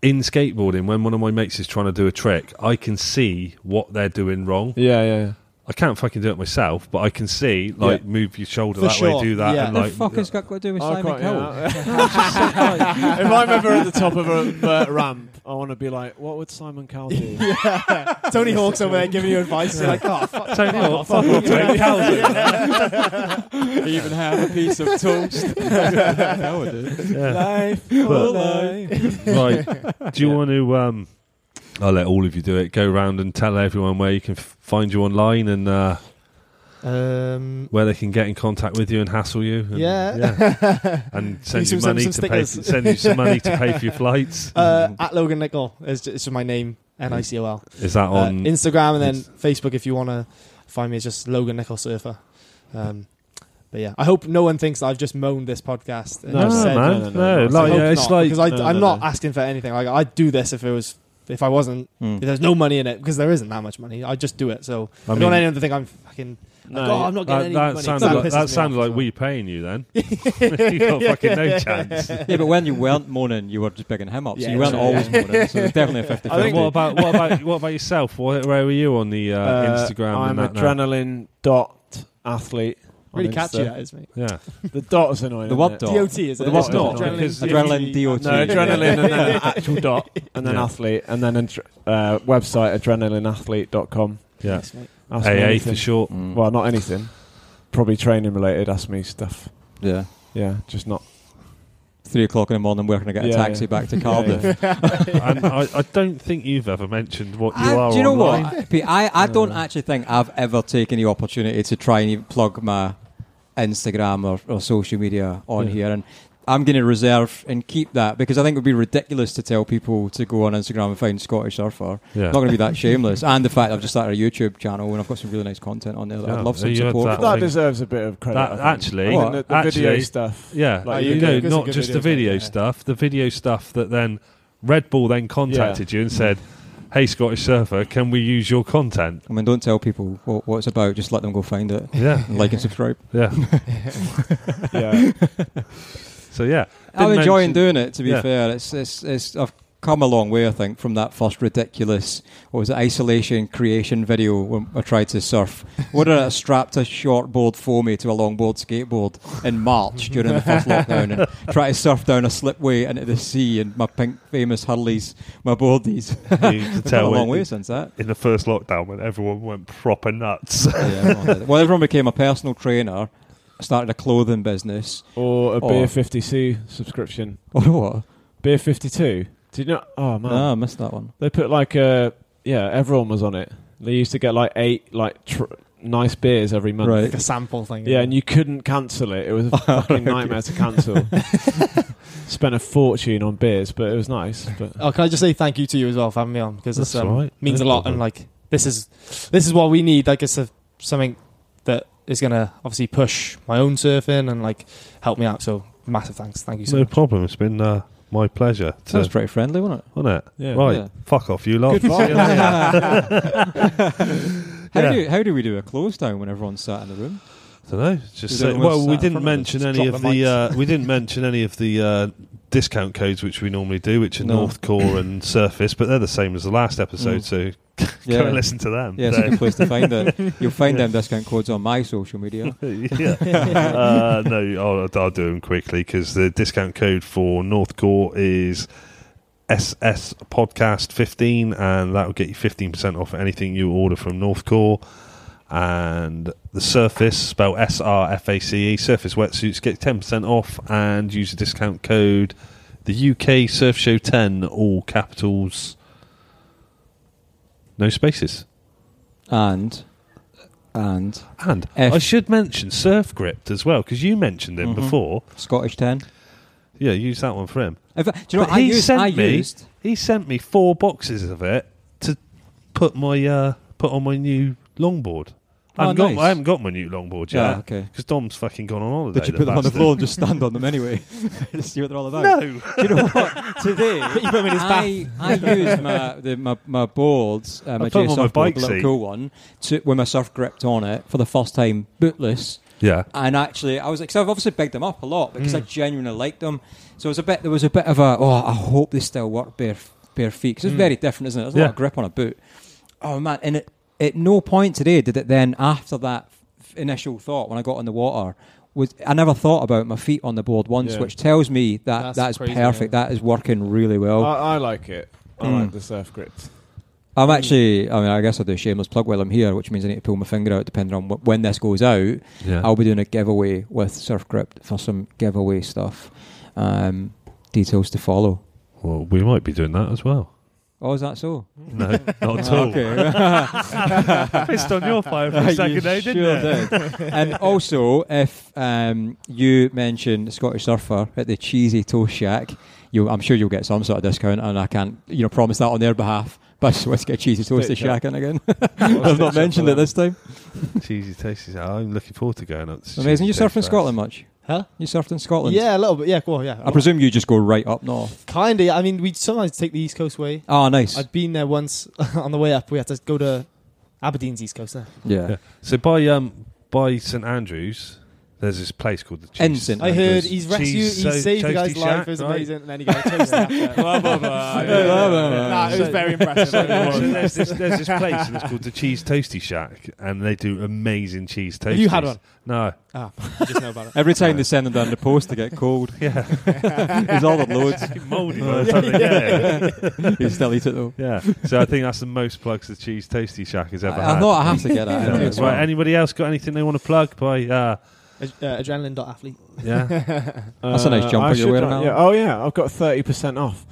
in skateboarding, when one of my mates is trying to do a trick, I can see what they're doing wrong. Yeah. I can't fucking do it myself, but I can see, move your shoulder for that way, do that. Yeah. And, the fuck has got to do with Simon Cowell? If I'm ever at the top of a ramp, I want to be like, what would Simon Cowell do? Yeah. Tony Hawk's over there giving you advice. You're like, oh, fuck Tony Hawk. Fuck off, Tony Cowell. Even have a piece of toast. Life. Right. Do you want to... I'll let all of you do it. Go round and tell everyone where you can find you online and where they can get in contact with you and hassle you. And, and send you money to pay. Send you some money to pay for your flights. At Logan Nicol is just my name, Nicol. Is that on Instagram and then Facebook? If you want to find me, it's just Logan Nicol Surfer. But yeah, I hope no one thinks that I've just moaned this podcast. And I'm not asking for anything. Like I'd do this if I wasn't, if there's no money in it, because there isn't that much money, I'd just do it. So I don't want anyone to think I'm fucking... I'm not getting any money. That sounded like we paying you then. You got fucking no chance. Yeah, but when you weren't moaning, you were just bigging him up. So you weren't always moaning. So it's definitely a 50-50. What about yourself? Where were you on the Instagram? I'm adrenaline.athlete. Really catchy that is, mate. Yeah. The dot is annoying. The what dot? DOT is it? The what dot? Adrenaline DOT. No, adrenaline and then actual dot and then athlete and then website adrenalineathlete.com. Yeah. Yes, AA for short. Well, not anything. Probably training related. Ask me stuff. Yeah. Yeah. Just not. 3 o'clock in the morning, we're going to get a taxi back to Cardiff. And I don't think you've ever mentioned what you are. Do you know what, Pete? I don't actually think I've ever taken the opportunity to try and plug my Instagram or social media on here, and I'm going to reserve and keep that because I think it would be ridiculous to tell people to go on Instagram and find Scottish Surfer. Yeah. Not going to be that shameless. And the fact I've just started a YouTube channel and I've got some really nice content on there that I'd love some support for. That deserves a bit of credit. The video stuff. Yeah, not just the video stuff. The video stuff that then Red Bull then contacted you and said, hey, Scottish Surfer, can we use your content? I mean, don't tell people what it's about. Just let them go find it. Yeah. Like and subscribe. Yeah. Yeah. So yeah, I'm enjoying doing it. To be fair, it's I've come a long way, I think, from that first ridiculous isolation creation video when I tried to surf. What did I strapped a short board foamy to a long board skateboard in March during the first lockdown and try to surf down a slipway into the sea and my pink famous Hurleys, my boardies. It's come a long way since that. In the first lockdown, when everyone went proper nuts. Well, everyone became a personal trainer. Started a clothing business. Or a Beer 52 subscription. Or what? Beer 52. Did you not? Oh, man. No, I missed that one. They put everyone was on it. They used to get eight nice beers every month. Right. Like a sample thing. Yeah, and you couldn't cancel it. It was a fucking nightmare to cancel. Spent a fortune on beers, but it was nice. But. Oh, can I just say thank you to you as well for having me on? Because it means a lot. And this is what we need. Like, it's something that is going to obviously push my own surfing and help me out. So massive thanks. Thank you so much. No problem. It's been my pleasure. That was pretty friendly, wasn't it? Yeah. Right. Yeah. Fuck off, you lot. How do we do a close down when everyone's sat in the room? I don't know. Just say, well, we didn't mention any of the discount codes which we normally do, which are Northcore and Surface, but they're the same as the last episode, so go and listen to them. Yeah, it's a good place to find it. You'll find them discount codes on my social media. I'll do them quickly because the discount code for Northcore is SS Podcast 15, and that will get you 15% off anything you order from Northcore. And the Surface, spelled SRFACE, Surface wetsuits, get 10% off and use the discount code the UK Surf Show 10, all capitals. no spaces. And I should mention Surf Grip as well, because you mentioned him before. Scottish 10. Yeah, use that one for him. He sent me 4 boxes of it to put my put on my new longboard. I haven't got my new longboard yet. Yeah, okay. Because Dom's fucking gone on holiday. Did you put them on the floor and just stand on them anyway? Let's see what they're all about. No. Do you know what? Today, you put them in his I used my boards, my JSOF board, the little cool one, with my surf gripped on it for the first time, bootless. Yeah. And actually, I was like, because I've obviously picked them up a lot because I genuinely liked them. So it was a bit of a, I hope they still work bare feet. Because it's very different, isn't it? There's a lot of grip on a boot. Oh, man. And it... At no point today did it then, after that initial thought when I got in the water, I never thought about my feet on the board once, which tells me that is crazy, perfect. Yeah. That is working really well. I like it. I like the Surf Grip. I'm actually, I guess I'll do a shameless plug while I'm here, which means I need to pull my finger out depending on when this goes out. Yeah. I'll be doing a giveaway with Surf Grip for some giveaway stuff. Details to follow. Well, we might be doing that as well. Oh, is that so? No, not at all. Okay. I pissed on your fire for a second there, didn't I? And also, if you mention Scottish Surfer at the Cheesy Toast Shack, I'm sure you'll get some sort of discount, and I can't promise that on their behalf, but I just want to get Cheesy Toast to Shack in again. I've not mentioned it this time. Cheesy Toast Shack. I'm looking forward to going up to Amazing. You surf in Scotland much? Huh? You surfed in Scotland? Yeah, a little bit. Yeah, cool. Yeah. I presume you just go right up north. Kinda. I mean, we sometimes take the East Coast way. Oh, nice. I'd been there once. On the way up, we had to go to Aberdeen's East Coast there. Yeah. So by St Andrews, there's this place called the Cheese. I heard he's rescued. He saved the guy's life. It was amazing, and then he got toasted after. Blah blah blah. Nah, it was very impressive. There's this place, and it's called the Cheese Toasty Shack, and they do amazing cheese toasties. Have you had one? No. Oh, I just know about it. Every time they send them down the post, they get cold. Yeah, there's all the loads. It's mouldy by the time they get it. You still eat it though. Yeah. So I think that's the most plugs the Cheese Toasty Shack has ever had. I thought I have to get that. Right. Anybody else got anything they want to plug? Adrenaline.athlete. Yeah. That's a nice jumper you're wearing, Alan. Yeah. Oh, yeah. I've got 30% off.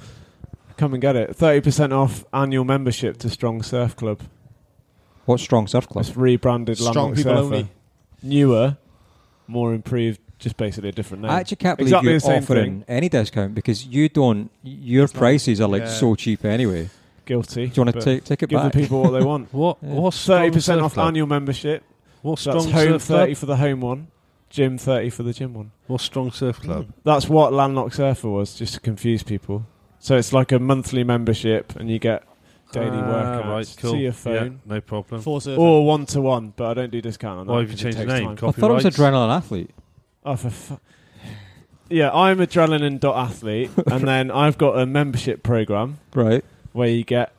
Come and get it. 30% off annual membership to Strong Surf Club. What's Strong Surf Club? It's rebranded Strong People Only. Newer, more improved, just basically a different name. I actually can't believe you're offering any discount because you don't... Your prices are so cheap anyway. Guilty. Do you want to take it back? Give the people what they want. What's 30% off annual membership. What's Strong Surf Club? That's home 30 for the home one. Gym 30 for the gym one. Or Strong Surf Club. That's what Landlocked Surfer was, just to confuse people. So it's like a monthly membership, and you get daily workouts to your phone. Yeah, no problem. Or 1-to-1, but I don't do discount on that. Why have you changed the name? I thought it was Adrenaline Athlete. Oh, for fuck. Yeah, I'm Adrenaline.athlete, and then I've got a membership program, right, where you get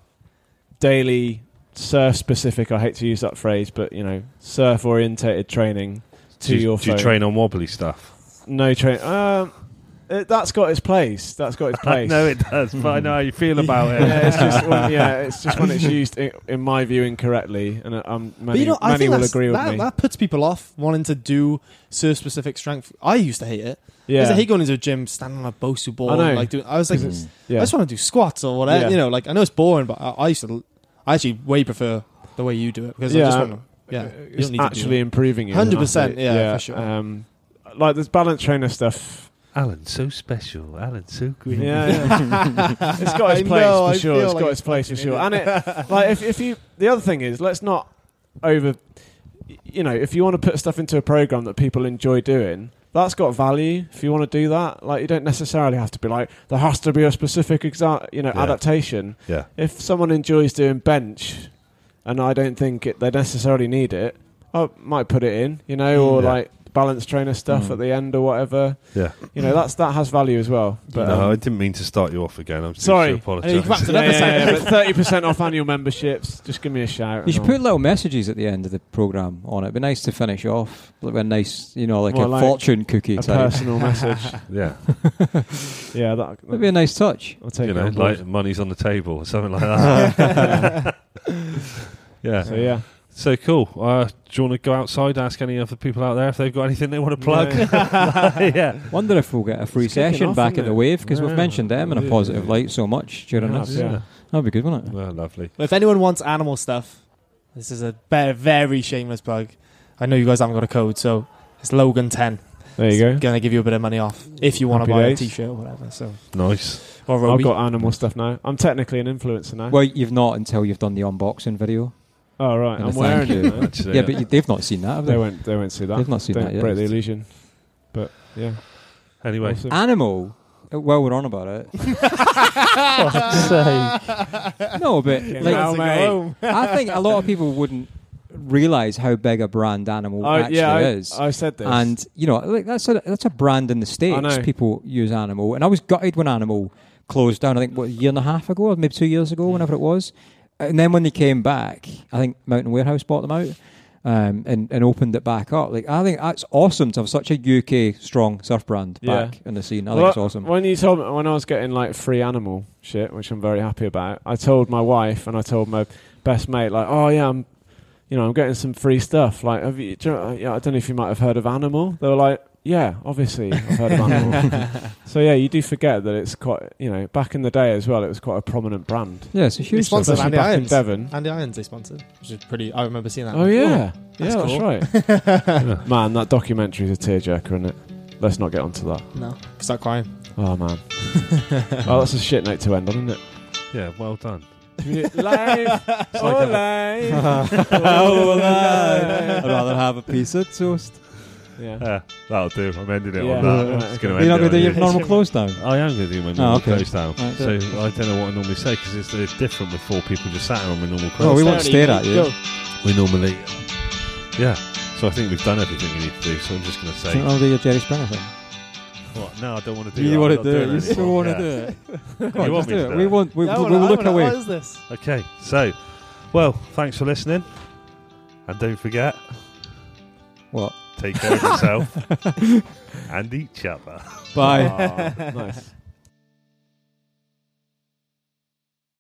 daily surf-specific. I hate to use that phrase, but surf-orientated training. Do you train on wobbly stuff? No train. That's got its place. No, it does. But I know how you feel about it. It's just when it's used, in my view, incorrectly, and many will agree with me. That puts people off wanting to do surf-specific strength. I used to hate it. Yeah, I hate going into a gym, standing on a Bosu ball. I know. I was like, I just want to do squats or whatever. Yeah. I know it's boring, but I actually way prefer the way you do it because I just want to. Yeah, it's actually improving you. 100%, yeah, for sure. Like this balance trainer stuff. Alan's so special. Alan's so green. Yeah. It's got its place for sure. It's got its place for sure. And it, if you, the other thing is, let's not over. If you want to put stuff into a program that people enjoy doing, that's got value. If you want to do that, you don't necessarily have to be like there has to be a specific adaptation. Yeah. If someone enjoys doing bench. And I don't think they necessarily need it. I might put it in, or balance trainer stuff at the end or whatever. Yeah, that has value as well. But I didn't mean to start you off again. I'm sorry. You've wrapped it up a second. 30% off annual memberships. Just give me a shout. You should put little messages at the end of the program on it. It'd be nice to finish off with a nice, fortune cookie type. A personal message. Yeah. Yeah, that'd be a nice touch. I'll take it. Money's on the table or something like that. Yeah. So, So cool. Do you want to go outside, ask any of the people out there if they've got anything they want to plug? Yeah. Wonder if we'll get a free session off, back at the Wave, because we've mentioned them in a positive light so much during this. Yeah. That'd be good, wouldn't it? Well, lovely. Well, if anyone wants Animal stuff, this is a very shameless plug. I know you guys haven't got a code, so it's Logan10. There you go. Going to give you a bit of money off if you want to buy a t-shirt or whatever. So nice. Or I've got Animal stuff now. I'm technically an influencer now. Well, you've not until you've done the unboxing video. Oh, right. I'm wearing it. Yeah, but they've not seen that, have they? They won't see that. They've not seen that yet. Break the illusion. But, yeah. Anyway. Awesome. Animal. Well, we're on about it. No, but like, I think a lot of people wouldn't realise how big a brand Animal actually is. I said this. And, you know, like, that's a brand in the States. People use Animal. And I was gutted when Animal closed down, I think, a year and a half ago, or maybe 2 years ago, whenever it was. And then when they came back, I think Mountain Warehouse bought them out and opened it back up. Like, I think that's awesome to have such a UK strong surf brand back in the scene. I think it's awesome. When you told me, when I was getting like free Animal shit, which I'm very happy about, I told my wife and I told my best mate, like, oh yeah, I'm getting some free stuff. Like, I don't know if you might have heard of Animal. They were like, yeah, obviously I've heard of Animal. So yeah, you do forget that it's quite, back in the day as well, it was quite a prominent brand. Yeah, it's a huge sponsor. Andy Irons. Devon. Andy Irons they sponsored, which is pretty, I remember seeing that. Oh yeah, that's right. Yeah. Man, that documentary is a tearjerker, isn't it? Let's not get onto that. No, start crying. Oh man. Oh, that's a shit note to end on, isn't it? Yeah, well done. Life, oh life, oh life. I'd rather have a piece of toast. Yeah, that'll do. I'm ending it on that. You're not going to do your normal close down? I am going to do my normal close down. Right, so I don't know what I normally say, because it's different with four people just sat on my normal close down. Oh, we won't stare at you. We normally... Yeah. So I think we've done everything we need to do, so I'm just going to say... I'll do your Jerry Springer thing. What? No, I don't want to do that. You want to do it. You still want to do it. You want me to do it? We'll look away. What is this? Okay, so... Well, thanks for listening. And don't forget... What? Take care of yourself and each other. Bye. Nice.